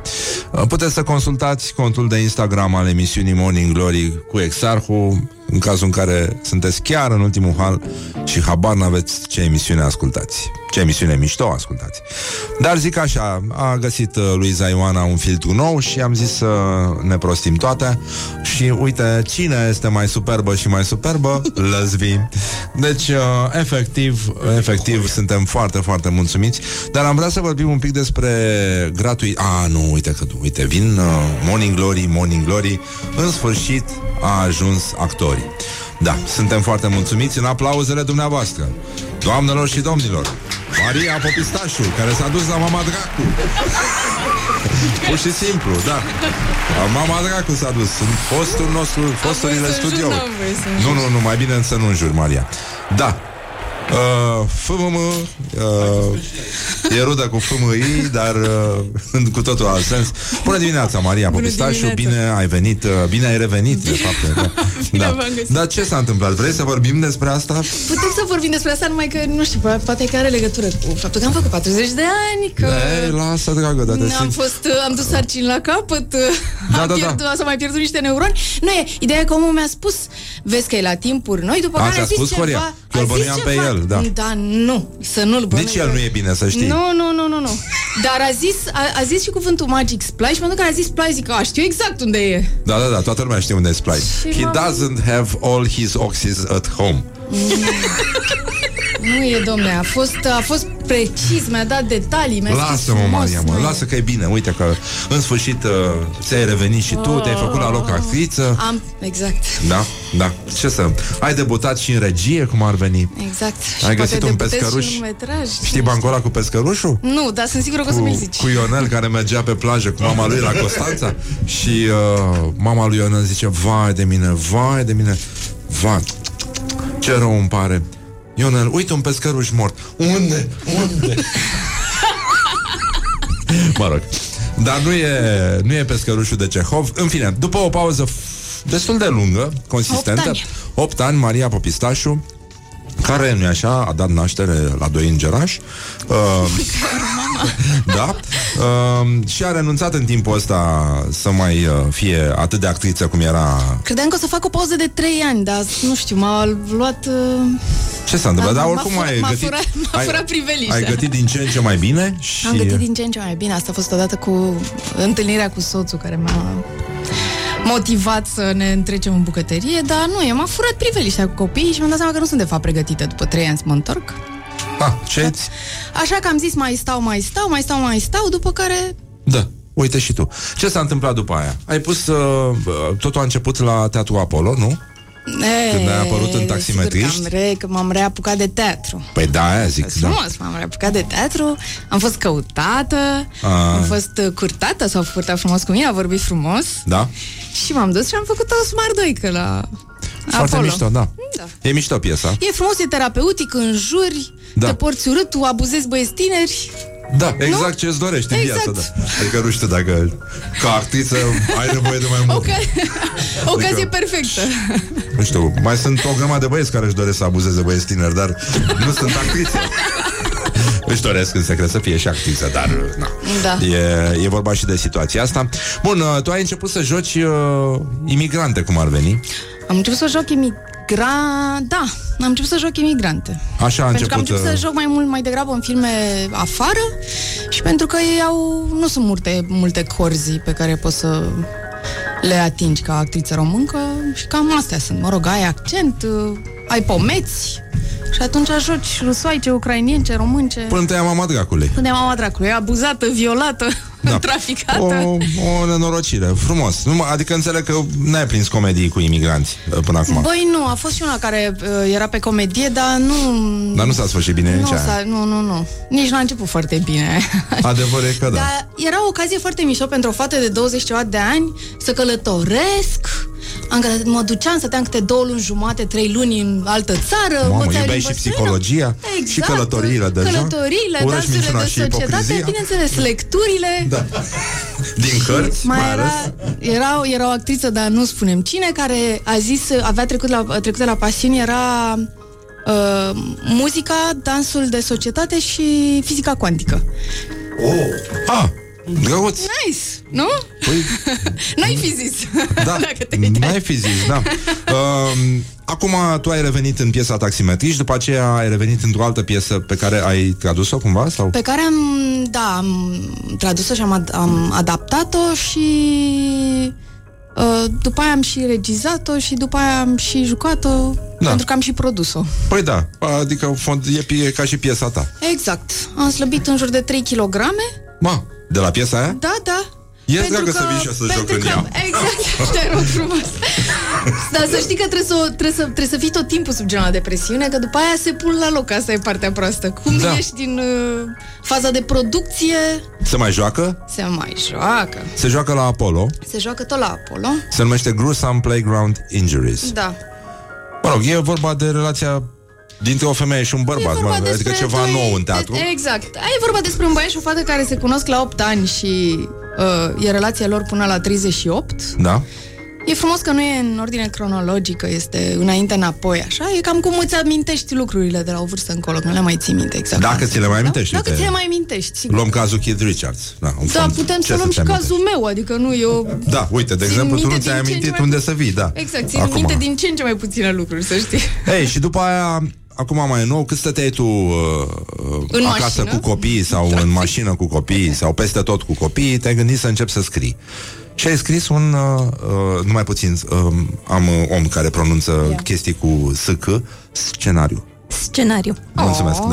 uh, puteți să consultați contul de Instagram al emisiunii Morning Glory cu Exarhu, în cazul în care sunteți chiar în ultimul hal și habar n-aveți ce emisiune ascultați, ce emisiune mișto ascultați. Dar zic așa, a găsit Luiza Ioana un filtru nou și am zis să ne prostim toate. Și uite cine este mai superbă și mai superbă, lăzvii. Deci efectiv, efectiv suntem foarte, foarte mulțumiți. Dar am vrea să vorbim un pic despre gratuit. A, nu, uite că uite, vin Morning Glory, Morning Glory. În sfârșit a ajuns actori. Da, suntem foarte mulțumiți în aplauzele dumneavoastră. Doamnelor și domnilor, Maria Popistașu, care s-a dus la Mama Dracu. Pur și simplu, da. La Mama Dracu s-a dus. În fostul nostru, fosturile studiouri. Nu, nu, nu, mai bine să nu înjuri, Maria. Da. Uh, F M I uh, e rudă cu F M I, dar uh, cu totul alt sens. Bună dimineața, Maria Popistașu, bine ai venit, uh, bine ai revenit, de fapt. Da. Dar ce s-a întâmplat? Vrei să vorbim despre asta? Putem să vorbim despre asta, numai că, nu știu, poate că are legătură cu faptul că am făcut patruzeci de ani, că... Da, lasă, dragă, dar am fost, am dus sarcini la capăt, da, am da, pierdut, da. S-au mai pierdut niște neuroni. Nu e, ideea e că omul mi-a spus, vezi că e la timpuri noi, după care a zis spus, ceva... Că îl bănuiam pe el, da. Da, nu, să nu-l bănuiam. Nici el nu e bine, să știi. Nu, nu, nu, nu, nu. Dar a zis, a, a zis și cuvântul magic splash, și mă duc că a zis splash, zic, a, știu exact unde e. Da, da, da, toată lumea știe unde e splash. He doesn't have all his oxys at home. Nu e, domne, a fost, a fost precis, mi-a dat detalii. Mi-a lasă-mă, Maria, mă, lasă că e bine. Uite că în sfârșit uh, ți-ai revenit și tu, oh, te-ai făcut la loc actriță. Am, exact. Da, da, ce să... Ai debutat și în regie, cum ar veni. Exact. Ai și găsit un pescăruș. Și un metraj. Știi bancola cu pescărușul? Nu, dar sunt sigură că o să mi-l zici. Cu Ionel, care mergea pe plajă cu mama lui la Constanța. Și uh, mama lui Ionel zice: vai de mine, vai de mine, vai, ce rău îmi pare, Ionel, uite un pescăruș mort. Unde? Unde? Mă rog. Dar nu e, nu e pescărușul de Cehov. În fine, după o pauză destul de lungă, consistentă, opt ani, Maria Popistașu, care, nu-i așa, a dat naștere la doi îngerași, uh, da, uh, și a renunțat în timpul ăsta să mai fie atât de actriță cum era. Credeam că o să fac o pauză de trei ani, dar nu știu, m-a luat... Uh... Ce s-a întâmplat? Dar oricum m-a ai, gătit, furat, ai, ai gătit din ce în ce mai bine și... Am gătit din ce în ce mai bine. Asta a fost odată cu întâlnirea cu soțul, care m-a motivat să ne întrecem în bucătărie, dar nu, eu m-am furat priveliștea cu copiii și mi-am dat seama că nu sunt de fapt pregătită după trei ani să mă întorc. Ah, ce? Așa că am zis mai stau, mai stau, mai stau, mai stau, după care... Da, uite și tu. Ce s-a întâmplat după aia? Ai pus... Uh, totul a început la Teatru Apollo, nu? Ei, când ai apărut în Taximetriști? Re, că m-am reapucat de teatru. Păi da, aia zic, da. Frumos, m-am reapucat de teatru. Am fost căutată. A. Am fost curtată, s-au purtat frumos cu mine, a vorbit frumos. Da. Și m-am dus și am făcut o smardoică la... Foarte Apollo. Mișto, da. Da. E mișto piesa. E frumos, e terapeutic, înjuri, da. Te porți urât, tu abuzezi băieți tineri. Da, exact ce îți dorești în viață, da. Adică nu știu dacă ca artiță ai nevoie de mai mult. Ocazie perfectă. Nu știu, mai sunt o grămadă de băieți care își doresc să abuzeze băieți tineri, dar nu sunt actrițe. Își doresc în secret să fie și actriță, dar na. Da. E, e vorba și de situația asta. Bun, tu ai început să joci uh, imigrante, cum ar veni. Am început să joc imigrante. Da, am început să joc imigrante. Așa a început. Pentru că am început să joc mai mult, mai degrabă în filme afară. Și pentru că ei au... Nu sunt multe, multe corzii pe care poți să le atingi ca actriță româncă. Și cam astea sunt, mă rog, ai accent, ai pomeți. Și atunci joci rusoaice, ucrainience, românce. Până te-ai mama dracului. Până te-ai mama dracului, abuzată, violată, da. Traficată. O, o nenorocire, frumos. Adică înțeleg că n-ai prins comedii cu imigranți până acum. Băi, nu, a fost și una care uh, era pe comedie, dar nu... Dar nu s-a sfârșit bine nici aia. Nu, nu, nu. Nici n-a început foarte bine. Adevăr e că da. Dar era o ocazie foarte mișto pentru o fată de douăzeci ceva de ani să călătoresc. Mă duceam, stăteam câte două luni jumate, trei luni în altă țară. Mamă, iubeai și psihologia, exact, și călătoriile deja. Călătoriile, dansurile de societate, bineînțeles, lecturile. Da. Din cărți, mai, mai ales. Era, era, era o actriță, dar nu spunem cine, care a zis, avea trecut la, trecută la pasiuni, era... Uh, muzica, dansul de societate și fizica cuantică. Oh! Ah! Drăguț. Nice, nu? Păi... N-ai fi zis. Da, n-ai fi zis, da. Uh, acum tu ai revenit în piesa Taximetriști, după aceea ai revenit într-o altă piesă pe care ai tradus-o cumva? Sau? Pe care am, da, am tradus-o și am, ad- am adaptat-o și uh, după aia am și regizat-o și după aia am și jucat-o. Da. Pentru că am și produs-o. Păi da, adică e, e ca și piesa ta. Exact, am slăbit în jur de trei kilograme. Ma. De la piesa aia? Da, da. Ia să că să vii și o să joc în ea. Exact, te rog frumos. Dar să știi că trebuie să, trebuie, să, trebuie să fii tot timpul sub genul de presiune, că după aia se pun la loc. Asta e partea proastă. Cum da. Ești din uh, faza de producție. Se mai joacă? Se mai joacă. Se joacă la Apollo. Se joacă tot la Apollo. Se numește Gruesome Playground Injuries. Da. Mă rog, e vorba de relația dintre o femeie și un bărbat, adică despre ceva doi, nou în teatru. De, exact. Ai vorba despre un băiat și o fată care se cunosc la opt ani și uh, e relația lor până la treizeci și opt. Da. E frumos că nu e în ordine cronologică, este înainte-înapoi, așa. E cam cum îți amintești lucrurile de la o vârstă încolo, nu le mai ții minte, exact. Dacă ți le mai amintești. Da? Dacă ți le mai amintești, sigur. Luăm cazul Keith Richards. Da, da fond, putem să luăm și cazul meu, adică nu eu... Da, uite, de exemplu, tu nu ți-ai amintit mai... unde să vii, da. Exact, ții acum minte din ce în ce mai puține lucruri, să știi. Ei, și după aia... Acum mai nou, cât stăteai tu uh, acasă mașină? Cu copiii sau în mașină cu copiii sau peste tot cu copiii, te-ai gândit să începi să scrii. Și ai scris un, uh, uh, numai puțin, uh, am uh, om care pronunță yeah. chestii cu s-c, scenariu. scenariu. Mulțumesc, oh.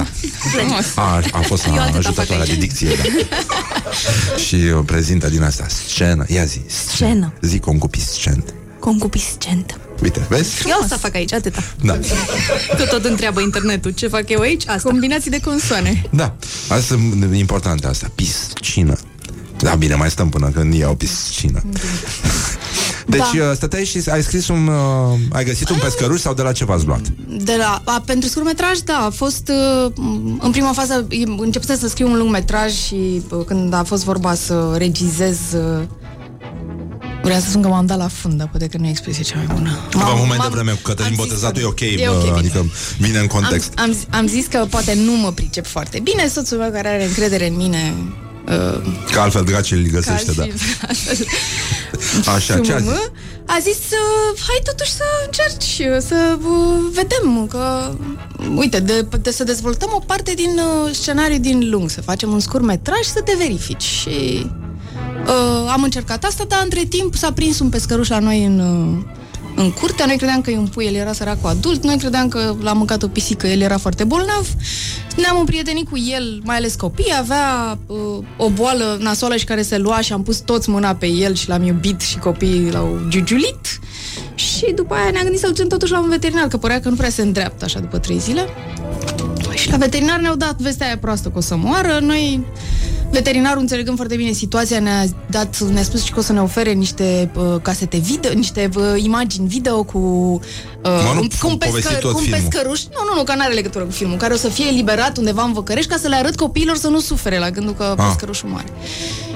da. A, a fost la ajutatoarea de dicție, da. Și prezintă din asta scenă, ia zi, scenă. Zi concupiscent. Concupiscent. Uite, vezi? Eu asta fac aici, atâta. Da. Că tot întreabă internetul ce fac eu aici, asta. Combinații de consoane. Da, asta e important, asta. Piscină. Da, bine, mai stăm până când iau piscină. Deci da. Stăteai și ai scris un... Uh, ai găsit un pescăruș sau de la ce v-ați luat? De la... A, pentru scurtmetraj, da, a fost... Uh, în prima fază începuse să scriu un lungmetraj și uh, când a fost vorba să regizez... Uh, vreau să spun că m-am dat la fund, dar poate că nu e expresie cea mai bună. După un moment de vreme cu Cătălin Botezatul e ok, e okay, bă, adică vine în context. Am, am, am zis că poate nu mă pricep foarte bine, soțul meu care are încredere în mine... Că altfel dracii îl găsește, da. Așa, ce a zis? A zis, uh, hai totuși să încerci, să uh, vedem că, uite, de, de, să dezvoltăm o parte din uh, scenariu din lung, să facem un scurtmetraj, să te verifici. Și uh, am încercat asta, dar între timp s-a prins un pescăruș la noi în... Uh, în curte, noi credeam că e un pui, el era săracul adult, noi credeam că l-a mâncat o pisică, el era foarte bolnav, ne-am împrietenit cu el, mai ales copii, avea uh, o boală nasoală și care se lua și am pus toți mâna pe el și l-am iubit și copiii l-au giugiulit și după aia ne-am gândit să-l ducem totuși la un veterinar, că părea că nu prea se îndreaptă așa după trei zile și la veterinar ne-au dat vestea aia proastă că o să moară, noi... Veterinarul, înțelegând foarte bine situația, ne-a dat, ne-a spus și că o să ne ofere niște uh, casete video, niște uh, imagini video cu uh, nu, un, cu un, pescă, cu un pescăruș. Nu, nu, nu, că n-are legătură cu filmul, care o să fie eliberat undeva în Văcărești ca să le arăt copiilor să nu sufere la gândul că ah. pescărușul moare.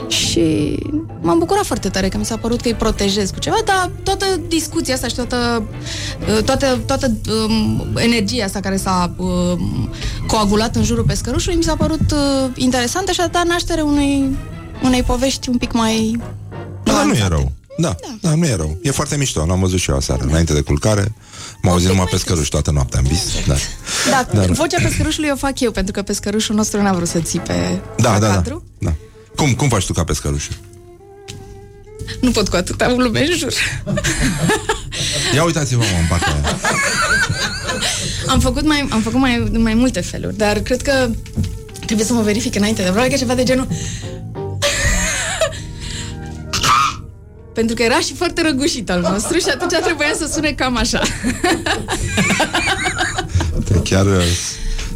Și m-am bucurat foarte tare că mi s-a părut că îi protejez cu ceva, dar toată discuția asta și toată, toată, toată um, energia asta care s-a um, coagulat în jurul pescărușului mi s-a părut uh, interesantă și a dat naștere unei, unei povești un pic mai... Da, dar nu e rău. Da, da. da, nu e rău. E foarte mișto, l-am văzut și eu aseară. Da. Înainte de culcare, m-au auzit numai pescăruș toată noaptea, am vis. Da, da. da. da. Vocea pescărușului o fac eu, pentru că pescărușul nostru n-a vrut să țipe da, la da, cadru. Da, da. Cum, cum faci tu ca pescărușul? Nu pot cu atâta lume în jur. Ia uitați-vă, mă, în partea aia. Am făcut, mai, am făcut mai, mai multe feluri, dar cred că trebuie să mă verific înainte, dar probabil că ceva de genul... Pentru că era și foarte răgușit al nostru și atunci trebuia să sune cam așa. Chiar...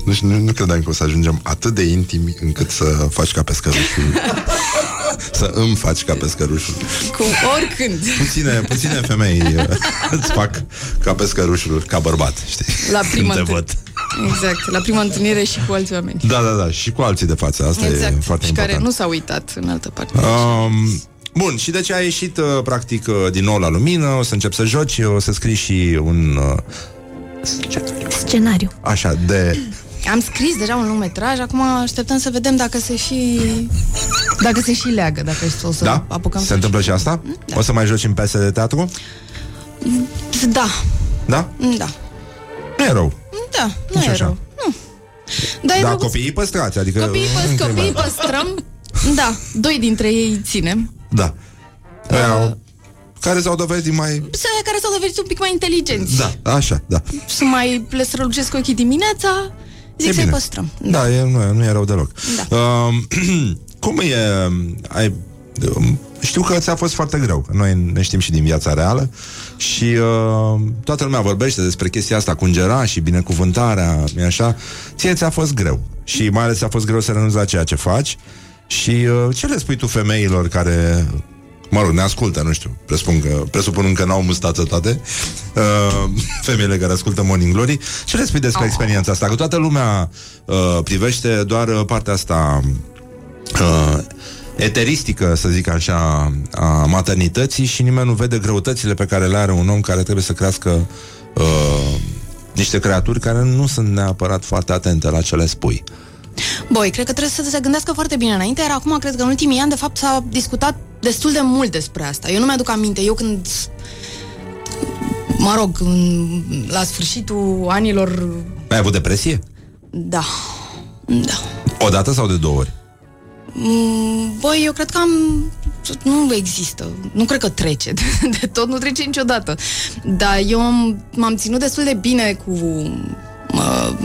Deci nu, nu credeam că o să ajungem atât de intimi încât să faci ca pescărușul. Să îmi faci ca pescărușul. Cu oricând. Puține, puține femei îți fac ca pescărușul, ca bărbat, știi? La prima întâlnire. Exact, la prima întâlnire și cu alți oameni. Da, da, da, și cu alții de față. Asta exact. E foarte și important. Și care nu s-a uitat în altă parte. Um... Bun, și deci ai ieșit, practic, din nou la lumină, o să începi să joci, o să scrii și un... Scenariu. Scenariu. Așa, de... Am scris deja un lungmetraj, acum așteptăm să vedem dacă se și... Dacă se și leagă, dacă o să da? apucăm... Se întâmplă și asta? Da. O să mai joci în piese de teatru? Da. Da? Da. Nu e rău. Da, nu e rău. Nu. Dar da, copiii păstrați, adică... Copiii, păs- copiii păstrăm, da, doi dintre ei ținem. Da. Uh... Care s-au dovedit mai... Care s-au dovedit un pic mai inteligenți. Da, așa, da. Să mai le strălucesc ochii dimineața, zic e să-i bine. Păstrăm. Da, da e, nu, nu e rău deloc. Da. Uh, cum e... Ai, știu că ți-a fost foarte greu. Noi ne știm și din viața reală și uh, toată lumea vorbește despre chestia asta cu îngera și binecuvântarea, e așa. Ție ți-a fost greu și mai ales ți-a fost greu să renunți la ceea ce faci și uh, ce le spui tu femeilor care... Mă rog, ne ascultă, nu știu, presupun că, presupun că n-au mustață toate uh, femeile care ascultă Morning Glory. Ce le spui despre oh. experiența asta? Că toată lumea uh, privește doar partea asta uh, eteristică, să zic așa, a maternității și nimeni nu vede greutățile pe care le are un om care trebuie să crească uh, niște creaturi care nu sunt neapărat foarte atente la ce le spui. Băi, cred că trebuie să se gândească foarte bine înainte, iar acum cred că în ultimii ani, de fapt, s-a discutat destul de mult despre asta. Eu nu mi-aduc aminte. Eu când, mă rog, la sfârșitul anilor... Ai avut depresie? Da. Da. O dată sau de două ori? Băi, eu cred că am... Nu există. Nu cred că trece. De tot nu trece niciodată. Dar eu am, m-am ținut destul de bine cu... uh,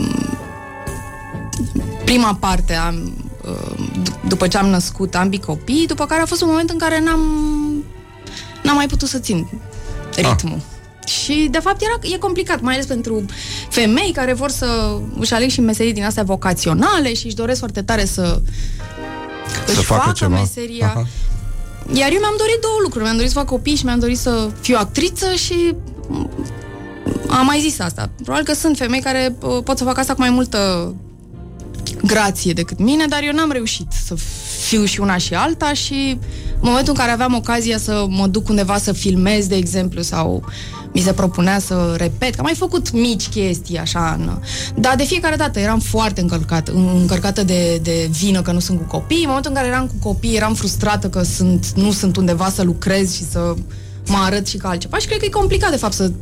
prima parte a, uh, d- după ce am născut ambii copii, după care a fost un moment în care n-am n-am mai putut să țin ritmul. Ah. Și, de fapt, era, e complicat, mai ales pentru femei care vor să își aleg și meserii din astea vocaționale și își doresc foarte tare să, să își facă, facă meseria. Aha. Iar eu mi-am dorit două lucruri. Mi-am dorit să fac copii și mi-am dorit să fiu actriță și am mai zis asta. Probabil că sunt femei care pot să facă asta cu mai multă grație decât mine, dar eu n-am reușit să fiu și una și alta și în momentul în care aveam ocazia să mă duc undeva să filmez, de exemplu, sau mi se propunea să repet, că am mai făcut mici chestii, așa, în... dar de fiecare dată eram foarte încărcată, încărcată de, de vină că nu sunt cu copii. În momentul în care eram cu copii, eram frustrată că sunt, nu sunt undeva să lucrez și să mă arăt și ca altceva. Și cred că e complicat, de fapt, să...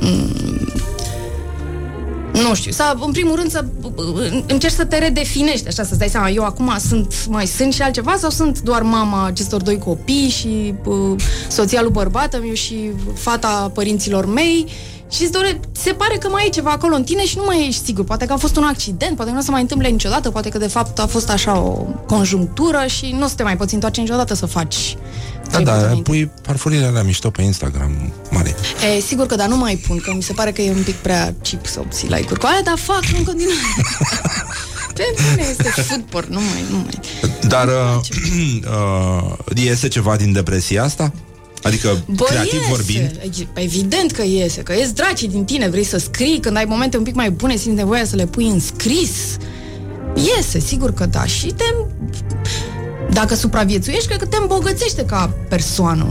Mm... Nu știu, să, în primul rând să încerci să te redefinești, așa, să-ți dai seama, eu acum sunt, mai sunt și altceva sau sunt doar mama acestor doi copii și uh, soția lui bărbatul meu și fata părinților mei și dore, se pare că mai e ceva acolo în tine și nu mai ești sigur, poate că a fost un accident, poate că nu se mai întâmplă niciodată, poate că de fapt a fost așa o conjunctură și nu o să te mai poți întoarce niciodată să faci. Da, da, pui parfurile alea mișto pe Instagram mare. E, sigur că da, nu mai pun, că mi se pare că e un pic prea cheap să obții like-uri cu alea, dar fac în continuare. Pentru mine este food porn, nu mai, nu mai. Dar uh, uh, iese ceva din depresia asta? Adică, bă, creativ iese, vorbind? Evident că iese, că ies dracii din tine, vrei să scrii, când ai momente un pic mai bune, simți nevoia să le pui în scris. Iese, sigur că da, și te... Dacă supraviețuiești, cred că te îmbogățește ca persoană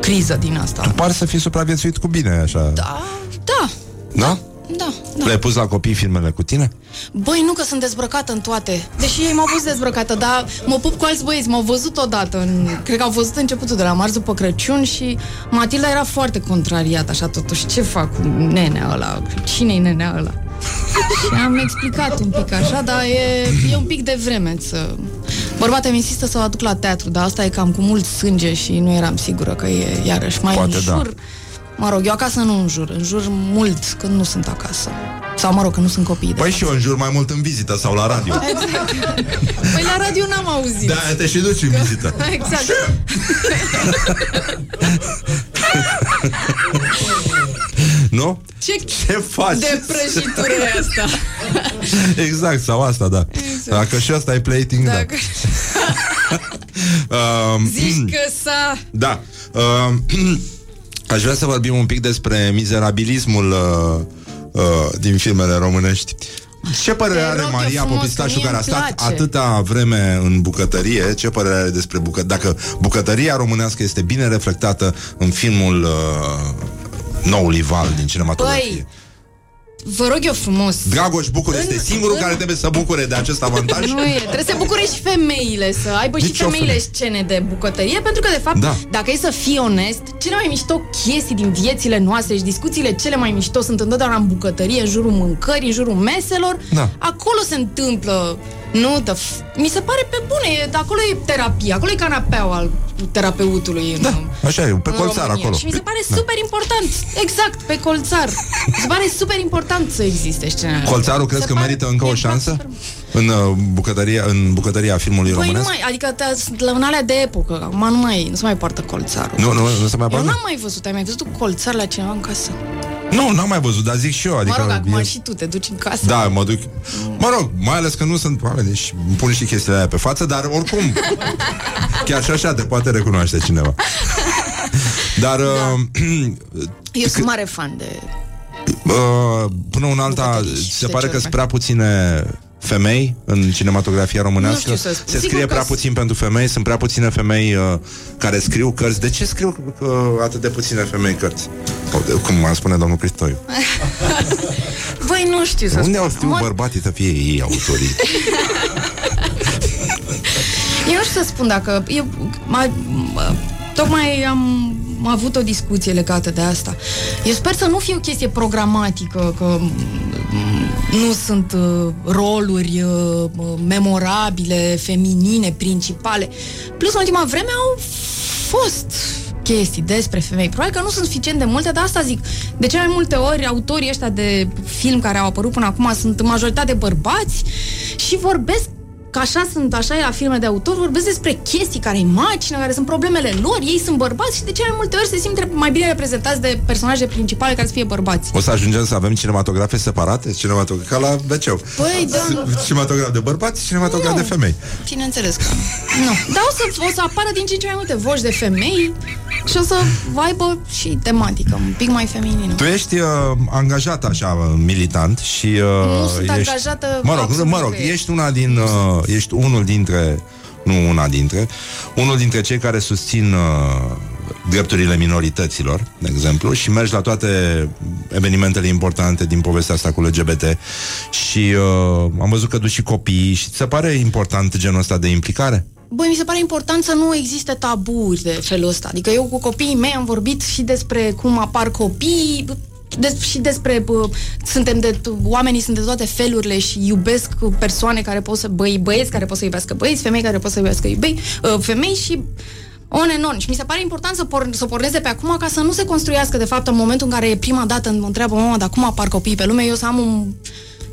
criză din asta. Tu pari să fii supraviețuit cu bine, așa. Da, da. Da? Da, da. Le-ai pus la copii filmele cu tine? Băi, nu, că sunt dezbrăcată în toate. Deși ei m-au pus dezbrăcată, dar mă pup cu alți băieți, m-au văzut odată în... Cred că au văzut începutul de la marți după Crăciun și Matilda era foarte contrariată, așa, totuși, ce fac cu nenea ăla? Cine-i nenea ăla? Și am explicat un pic așa, dar e, e un pic de vreme să... Bărbatul mi insistă să o aduc la teatru, dar asta e cam cu mult sânge și nu eram sigură că e iarăși mai poate înjur. Da. Mă rog, eu acasă nu înjur, înjur mult când nu sunt acasă. Sau mă rog, că nu sunt copii. Păi și eu înjur mai mult în vizită sau la radio. Exact. Păi la radio n-am auzit. Da, te și duci că... în vizită. Exact. Nu? Ce, ce faci? De prăjitură asta. Exact, sau asta, da. Exact. Dacă și asta e plating, dacă... da. uh, Zici că s-a... Da. Uh, aș vrea să vorbim un pic despre mizerabilismul uh, uh, din filmele românești. Ce părere are Maria Popistașu, care a stat atâta vreme în bucătărie? Ce părere are despre bucătărie? Dacă bucătăria românească este bine reflectată în filmul... Uh, noului val din cinematografie. Păi, vă rog eu frumos, Dragoș Bucur în, este singurul în... care trebuie să bucure de acest avantaj. Nu e, trebuie să bucure și femeile, să aibă Nici și femeile feme. scene de bucătărie, pentru că de fapt, da. dacă e să fii onest, cele mai mișto chestii din viețile noastre și discuțiile cele mai mișto sunt întotdeauna în bucătărie, în jurul mâncării, în jurul meselor. Da. Acolo se întâmplă. Nu, da, mi se pare pe bune, acolo e terapie, acolo e canapeaua al terapeutului. Da, în, așa e, pe colțar acolo. Și mi se pare da. super important, exact, pe colțar. Mi se pare super important să existe scenele. Colțarul crezi că pare... merită încă o șansă? Exact. În, uh, bucătăria, în bucătăria filmului păi românesc? Păi nu mai, adică la un alea de epocă, acum nu mai, nu se mai poartă colțarul. Nu, nu, nu se mai poartă? Eu n-am mai văzut, ai mai văzut colțar la cineva în casă? Nu, n-am mai văzut, dar zic și eu, adică. Mă rog, acum e... și tu te duci în casă. Da, mă duc. Mă rog, mai ales că nu sunt oameni, deci îmi pun și chestiile aia pe față, dar oricum chiar și așa te poate recunoaște cineva. Dar da. uh, eu sunt mare fan de uh, până un alta se pare că sunt prea puține femei în cinematografia românească. Se scrie Sigur prea puțin s- pentru femei, sunt prea puține femei uh, care scriu cărți. De ce scriu uh, atât de puține femei cărți? Cum ar spune domnul Cristoiu. Voi nu știu să spun. Unde au știu Mor... bărbații să fie ei autorii? Eu nu știu să spun dacă... Eu, mai, tocmai am... am avut o discuție legată de asta. Eu sper să nu fie o chestie programatică, că nu sunt uh, roluri uh, memorabile, feminine, principale. Plus, în ultima vreme au fost chestii despre femei. Probabil că nu sunt suficient de multe, dar asta zic. De cele mai multe ori, autorii ăștia de film care au apărut până acum sunt majoritate bărbați și vorbesc, că așa sunt, așa e la filme de autor, vorbesc despre chestii care-i macină, care sunt problemele lor, ei sunt bărbați și de cele mai multe ori se simt mai bine reprezentați de personaje principale care să fie bărbați. O să ajungem să avem cinematografe separate? Cinematograf ca la B C U. Păi, da. Cinematograf de bărbați, cinematograf nu. de femei. Bineînțeles că nu. Dar o să, o să apară din ce în ce mai multe voci de femei și o să aibă și tematică un pic mai feminină. Tu ești uh, angajată așa, militant și... Uh, nu sunt ești... angajată... Mă rog, mă rog ești una din... Uh, Ești unul dintre, nu una dintre, unul dintre cei care susțin uh, drepturile minorităților, de exemplu, și mergi la toate evenimentele importante din povestea asta cu L G B T și uh, am văzut că duci și copiii și ți se pare important genul ăsta de implicare? Băi, mi se pare important să nu existe taburi de felul ăsta. Adică eu cu copiii mei am vorbit și despre cum apar copiii, Des- și despre bă, suntem de oamenii sunt de toate felurile și iubesc persoane care pot să băi, băieți care pot să iubească băieți, femei care pot să iubească iubei, uh, femei și on and on. Și mi se pare important să, por- să pornesc de pe acum ca să nu se construiască de fapt în momentul în care e prima dată mă întreabă mama, dar cum apar copiii pe lume, eu să am un...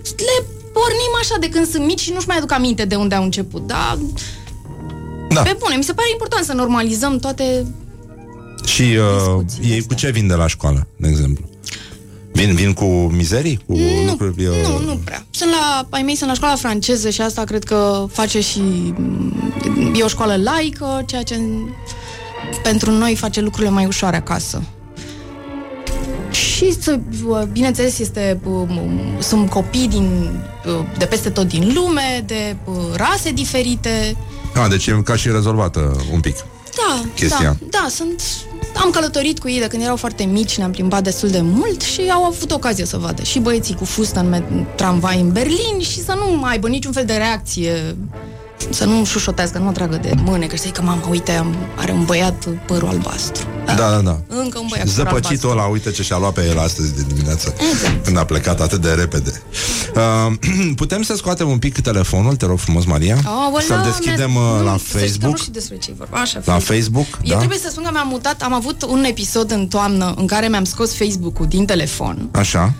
Le pornim așa de când sunt mici și nu-și mai aduc aminte de unde au început, dar... Da. Pe bune, mi se pare important să normalizăm toate... Și uh, ei astea. Cu ce vin de la școală, de exemplu? Vin, vin cu mizerii? Cu nu, lucruri, uh... nu, nu prea. Sunt la, ai mei sunt la școala franceză și asta cred că face și... E o școală laică, ceea ce pentru noi face lucrurile mai ușoare acasă. Și, bineînțeles, este, sunt copii din, de peste tot din lume, de rase diferite. Ah, deci e ca și rezolvată un pic. Da, chestia. da, da, sunt... Am călătorit cu ei de când erau foarte mici, ne-am plimbat destul de mult și au avut ocazia să vadă și băieții cu fustă în tramvai în Berlin și să nu aibă niciun fel de reacție, să nu șușotească, nu o tragă de mâne, că știi că mama, uite, are un băiat părul albastru. Da, da, da. Încă un băiat părul albastru. Ăla, uite ce și-a luat pe el astăzi de dimineață, exact. Când a plecat atât de repede. Uh, putem să scoatem un pic telefonul, te rog frumos, Maria? Oh, să-l deschidem mi-a... la Facebook. Nu știu despre ce vorba. Așa, la Facebook, da? Eu trebuie să spun că mi-am mutat, am avut un episod în toamnă în care mi-am scos Facebook-ul din telefon. Așa.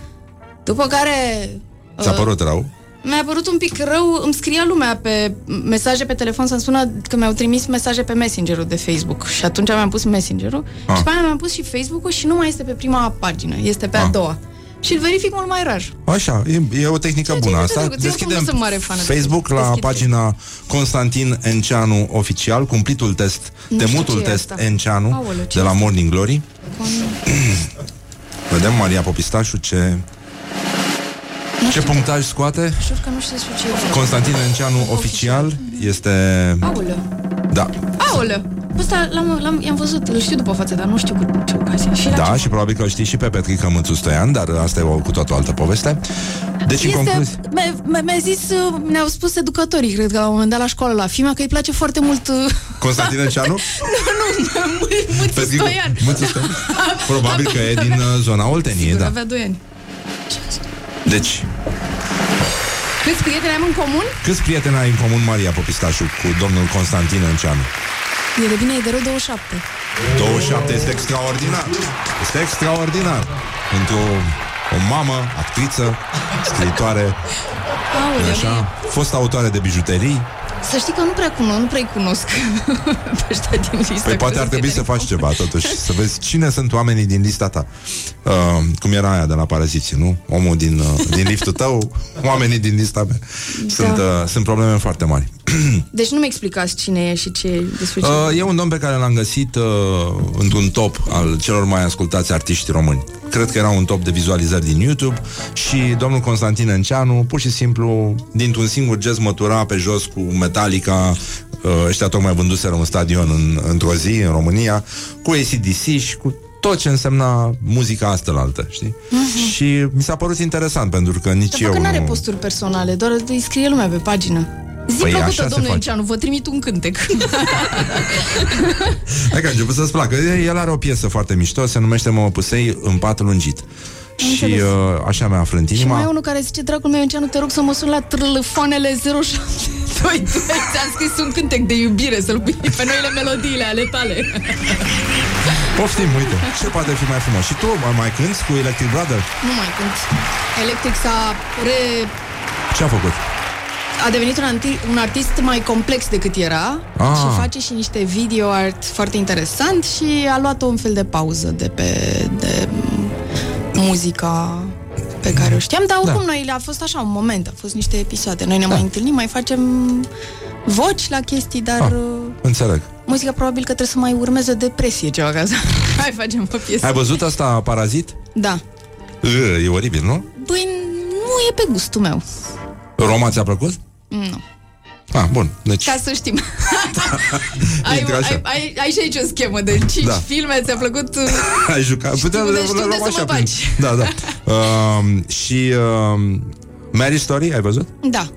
După care... Uh, ți-a părut rău? Mi-a părut un pic rău, îmi scria lumea pe mesaje pe telefon să-mi spună că mi-au trimis mesaje pe Messenger-ul de Facebook și atunci mi-am pus Messenger-ul ah. și pe aia mi-am pus și Facebook-ul și nu mai este pe prima pagină, este pe ah. a doua. Și îl verific mult mai rar. Așa, e, e o tehnică ce bună asta. Deschidem Facebook la deschide. Pagina Constantin Enceanu Oficial, cumplitul test, nu temutul test asta. Enceanu Aoleu, de la Morning Glory. Con... Vedem Maria Popistașu ce... Nu ce punctaj că... scoate? Că nu știu ce Constantin Enceanu Oficial, oficial este... Aoleu. Da. Aoleu. Asta l-am, l-am, i-am văzut, îl știu după față, dar nu știu cu ce ocazie. Și da, ce... și probabil că îl știi și pe Petrica Mâțu Stoian, dar asta e o, cu toată o altă poveste. Deci, este, în concluzie... Mi-a zis, ne-au spus educatorii, cred că la un moment dat la școală, la Fima, că îi place foarte mult... Constantin Enceanu? Nu, nu, Mâțu Stoian. Mâțu Stoian? Probabil că e din zona Olteniei, da. Avea doi ani. Deci... Câți prieteni ai în comun? Câți prieteni ai în comun, Maria Popistașu, cu domnul Constantin Enceanu? E de bine, e de rău douăzeci și șapte. douăzeci și șapte este extraordinar. Este extraordinar. Pentru o mamă, actriță, scriitoare, așa, fost autoare de bijuterii. Să știi că nu prea cunosc, nu prea cunosc pe ăștia din lista. Păi poate ar trebui să faci ceva, totuși. Să vezi cine sunt oamenii din lista ta. uh, Cum era aia de la Paraziți, nu? Omul din, uh, din liftul tău. Oamenii din lista mea sunt, da. uh, sunt probleme foarte mari. Deci nu mi explicați cine e și ce, despre ce uh, e un domn pe care l-am găsit uh, într-un top al celor mai ascultați artiști români. Cred că era un top de vizualizări din YouTube. Și domnul Constantin Enceanu pur și simplu, dintr-un singur gest, mătura pe jos cu Metallica. Ăștia tocmai vânduseră un stadion în, într-o zi în România, cu A C D C și cu tot ce însemna muzica astălaltă, știi? Uh-huh. Și mi s-a părut interesant pentru că nici eu că nu... are posturi personale, doar îi scrie lumea pe pagină. Zi păi plăcută, domnule Enceanu, vă trimit un cântec. Hai că a început să-ți placă. El are o piesă foarte mișto, se numește Mă pusei în pat lungit. Și uh, așa mi-a aflânt inima. Și mai e unul care zice, dragul meu Enceanu, te rog să mă sun la trâlăfoanele zero șapte. doi, doi, ți-am scris un cântec de iubire, să-l pui pe noile melodiile ale tale. Poftim, uite, ce poate fi mai frumos. Și tu mai cânti cu Electric Brother? Nu mai cânt. Electric s-a re... Ce-a făcut? A devenit un, anti- un artist mai complex decât era. Ah. Și face și niște video art foarte interesant. Și a luat un fel de pauză de pe de muzica pe care o știam. Dar oricum da. Noi a fost așa un moment, a fost niște episoade. Noi ne da. mai întâlnim, mai facem voci la chestii, dar... Ah, înțeleg. Muzica probabil că trebuie să mai urmeze depresie ceva ca să... Hai, facem o piesă. Ai văzut asta, Parazit? Da. E, e oribil, nu? Băi, nu e pe gustul meu. Roma ți-a plăcut? Nu. Ah, bun, deci... Ca să știm. ai, ai, ai, ai și aici o schemă de cinci da. filme, ți-a plăcut... Ai jucat, puteam de Roma așa prin... Da, da. uh, și uh, Marriage Story, ai văzut? Da.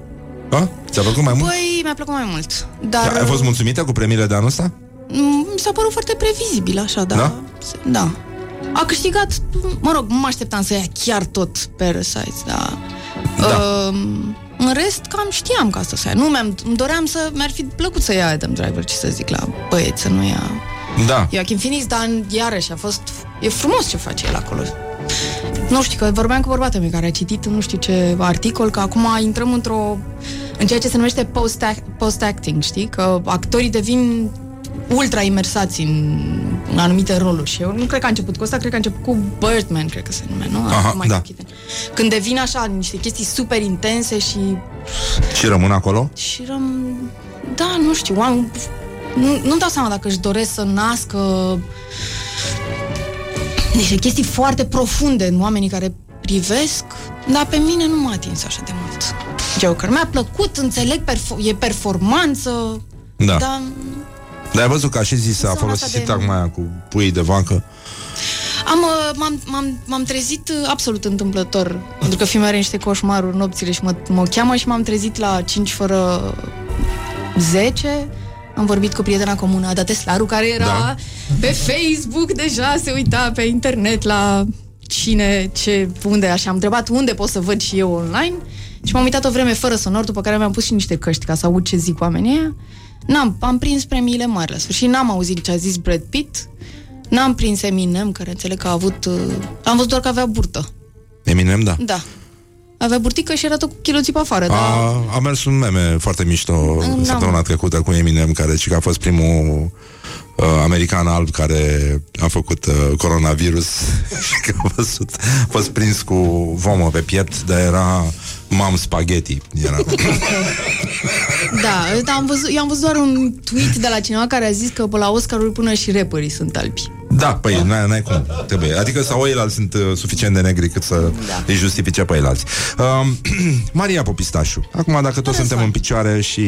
A? Ți-a plăcut mai mult? Băi, mi-a plăcut mai mult, dar... Ai fost mulțumită cu premiile de anul ăsta? Mi s-a părut foarte previzibil, așa, da. Da? Da. A câștigat, mă rog, nu mă așteptam să ia chiar tot Parasites, dar... Da. Uh, în rest, cam știam că asta să ia. Nu mi-am, îmi doream să... Mi-ar fi plăcut să ia Adam Driver, ce să zic, la băieți, să nu ia... Da. Joaquin Phoenix, dar iarăși a fost... E frumos ce face el acolo. Nu știu, că vorbeam cu bărbatul meu care a citit nu știu ce articol, că acum intrăm într-o... în ceea ce se numește post-act, post-acting, știi? Că actorii devin ultra imersați în, în anumite roluri. Și eu nu cred că a început cu asta, cred că a început cu Birdman, cred că se nume, nu? Aha, acum da. Când devin așa niște chestii super intense și... Și rămân acolo? Și rămân... Da, nu știu, am... Nu, nu-mi dau seama dacă își doresc să nască... Niște chestii foarte profunde în oamenii care privesc, dar pe mine nu m-a atins așa de mult. Joker mi-a plăcut, înțeleg, perfo- e performanță, da. dar... Dar ai văzut că așa zis, a folosit sintagma aia cu puii de vancă? Am, m-am, m-am, m-am trezit absolut întâmplător, pentru că fiind niște coșmaruri nopțile și mă, mă cheamă și m-am trezit la cinci fără zece. Am vorbit cu prietena comună, Ada Teslaru, care era da. pe Facebook deja, se uita pe internet la cine, ce, unde, așa. Am întrebat unde pot să văd și eu online și m-am uitat o vreme fără sonor, după care mi-am pus și niște căști ca să aud ce zic oamenii aia. N-am, am prins premiile mari la sfârșit, n-am auzit ce a zis Brad Pitt, n-am prins Eminem, care înțeleg că a avut... Am văzut doar că avea burtă. Eminem, da. Da. Avea burtică și era tot cu chiloții pe afară. A, dar... a mers un meme foarte mișto săptămâna trecută cu Eminem, care și că a fost primul uh, american alb care a făcut uh, coronavirus și că a văzut, a fost prins cu vomă pe piept, dar era mam spaghetti. Era... da, dar am văzut, eu am văzut doar un tweet de la cineva care a zis că la Oscarul până și rapperii sunt albi. Da, păi, da. N-ai cum, trebuie. Adică sau oilalți sunt uh, suficient de negri cât să da. îi justifice pe oilalți. uh, Maria Popistașu. Acum, dacă toți suntem în picioare și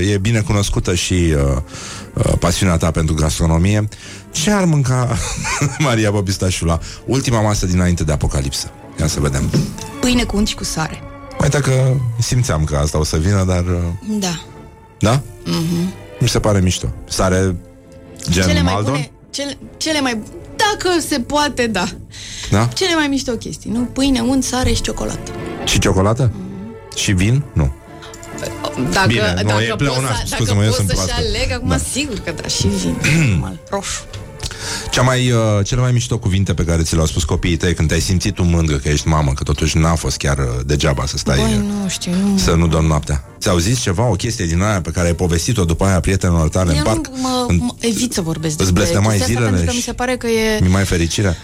uh, e bine cunoscută și uh, uh, pasiunea ta pentru gastronomie, ce ar mânca Maria Popistașu la ultima masă dinainte de apocalipsă? Ia să vedem. Pâine cu unt și cu sare. Uite că simțeam că asta o să vină, dar... Uh... Da. Da? Mm-hmm. Mi se pare mișto. Sare gen Cele Maldon? Mai Cele, cele mai... Dacă se poate, da. Da? Cele mai mișto chestii, nu? Pâine, unt, sare și ciocolată. Și ciocolată? Mm-hmm. Și vin? Nu. Dacă, Bine, dacă, nu, dacă poți, să, dacă mă, poți să-și proastă. aleg, acum da. sigur că da, și vin. Normal, roșu. Cea mai, uh, cele mai mișto cuvinte pe care ți le-au spus copiii tăi când te-ai simțit tu mândră că ești mamă, că totuși n-a fost chiar degeaba să stai... Băi, nu știu, nu... Să nu dormi noaptea. Ți-au zis ceva, o chestie din aia pe care ai povestit-o după aia prietenilor tale în parc? Mă, în... mă evit să vorbesc de chestia asta, pentru că mi se pare că e... Mi mai fericirea.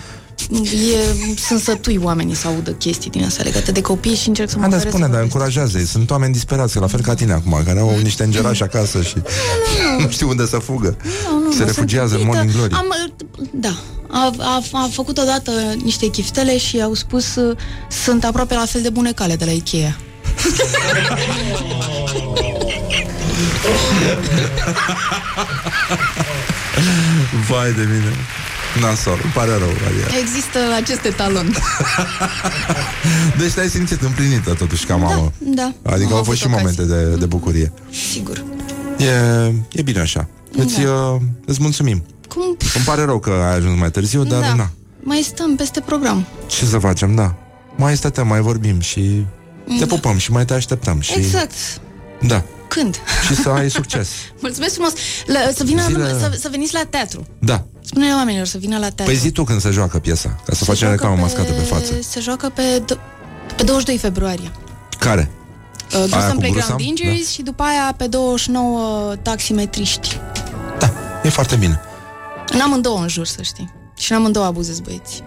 E, sunt sătui oamenii să audă chestii din astea legate de copii și încerc să mă feresc. Dar spune, dar încurajează-i. Sunt oameni disperați, la fel ca tine acum, care au niște îngerași acasă și nu, nu, nu știu unde să fugă. Nu, nu, se refugiază în Morning Glory. Am, da, a, a, a făcut odată niște chiftele și au spus sunt aproape la fel de bune cale de la Ikea. Vai de mine. Nasor, îmi pare rău, Maria. Există acest etalon. Deci te-ai simțit împlinită totuși ca mamă. Da, da. Adică au fost și momente de, de bucurie. Sigur. E, e bine așa. Da. Îți, uh, îți mulțumim. Cum? Îmi pare rău că ai ajuns mai târziu, dar da. na. Mai stăm peste program. Ce să facem, da. Mai stăteam, mai vorbim și da. te pupăm și mai te așteptăm. Și... Exact. Da. Că oricând. Și să ai succes. Mulțumesc frumos. La, să, vină, la... Să, să veniți la teatru. Da. Spune-le oamenilor să vină la teatru. Păi zi tu când se joacă piesa, ca să facem reclamă pe... mascată pe față. Se joacă pe, do... pe douăzeci și doi februarie. Care? Uh, Brusam Playground Injuries, da. Și după aia pe douăzeci și nouă taximetriști. Da, e foarte bine. În amândouă în jur, să știi. Și în amândouă abuzez băieți.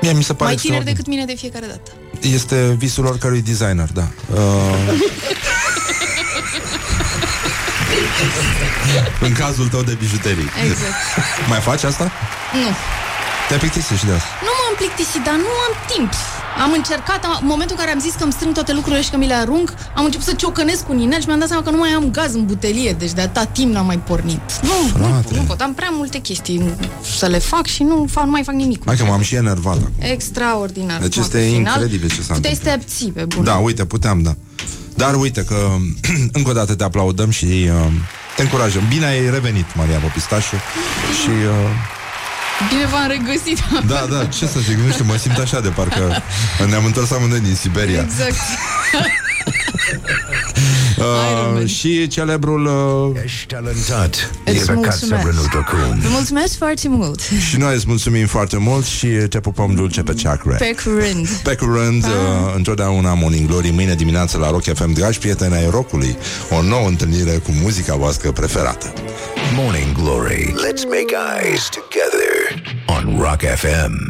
Mie, mi se pare mai tineri decât mine de fiecare dată. Este visul oricărui designer, da. Uh... În cazul tău de bijuterii. Exact. Mai faci asta? Nu. Te-ai plictisit și de asta? Nu m-am plictisit, dar nu am timp. Am încercat, am, în momentul în care am zis că îmi strâng toate lucrurile și că mi le arunc, am început să ciocănesc cu inel și mi-am dat seama că nu mai am gaz în butelie, deci de atâta timp n-am mai pornit. Nu, nu, nu pot, am prea multe chestii să le fac și nu, fac, nu mai fac nimic. Hai că m-am și enervat acum. Extraordinar. Deci este incredibil ce s-a întâmplat. Puteai să te abții, pe bune. Da, uite, puteam, da. Dar uite că încă o dată te aplaudăm și uh, te încurajăm. Bine ai revenit, Maria Popistașu. Și... Uh, bine v-am regăsit. Da, da, ce să zic, nu știu, mă simt așa de parcă ne-am întors amândoi din Siberia. Exact. uh, Și celebrul uh... Ești talentat. Îți mulțumesc. Mulțumesc foarte mult. Și noi îți mulțumim foarte mult și te pupăm dulce pe chakra. Pe curând. Pe curând, uh, întotdeauna Morning Glory. Mâine dimineață la Rock F M. Dragi prieteni ai rockului, o nouă întâlnire cu muzica voastră preferată. Morning Glory. Let's make eyes together on Rock F M.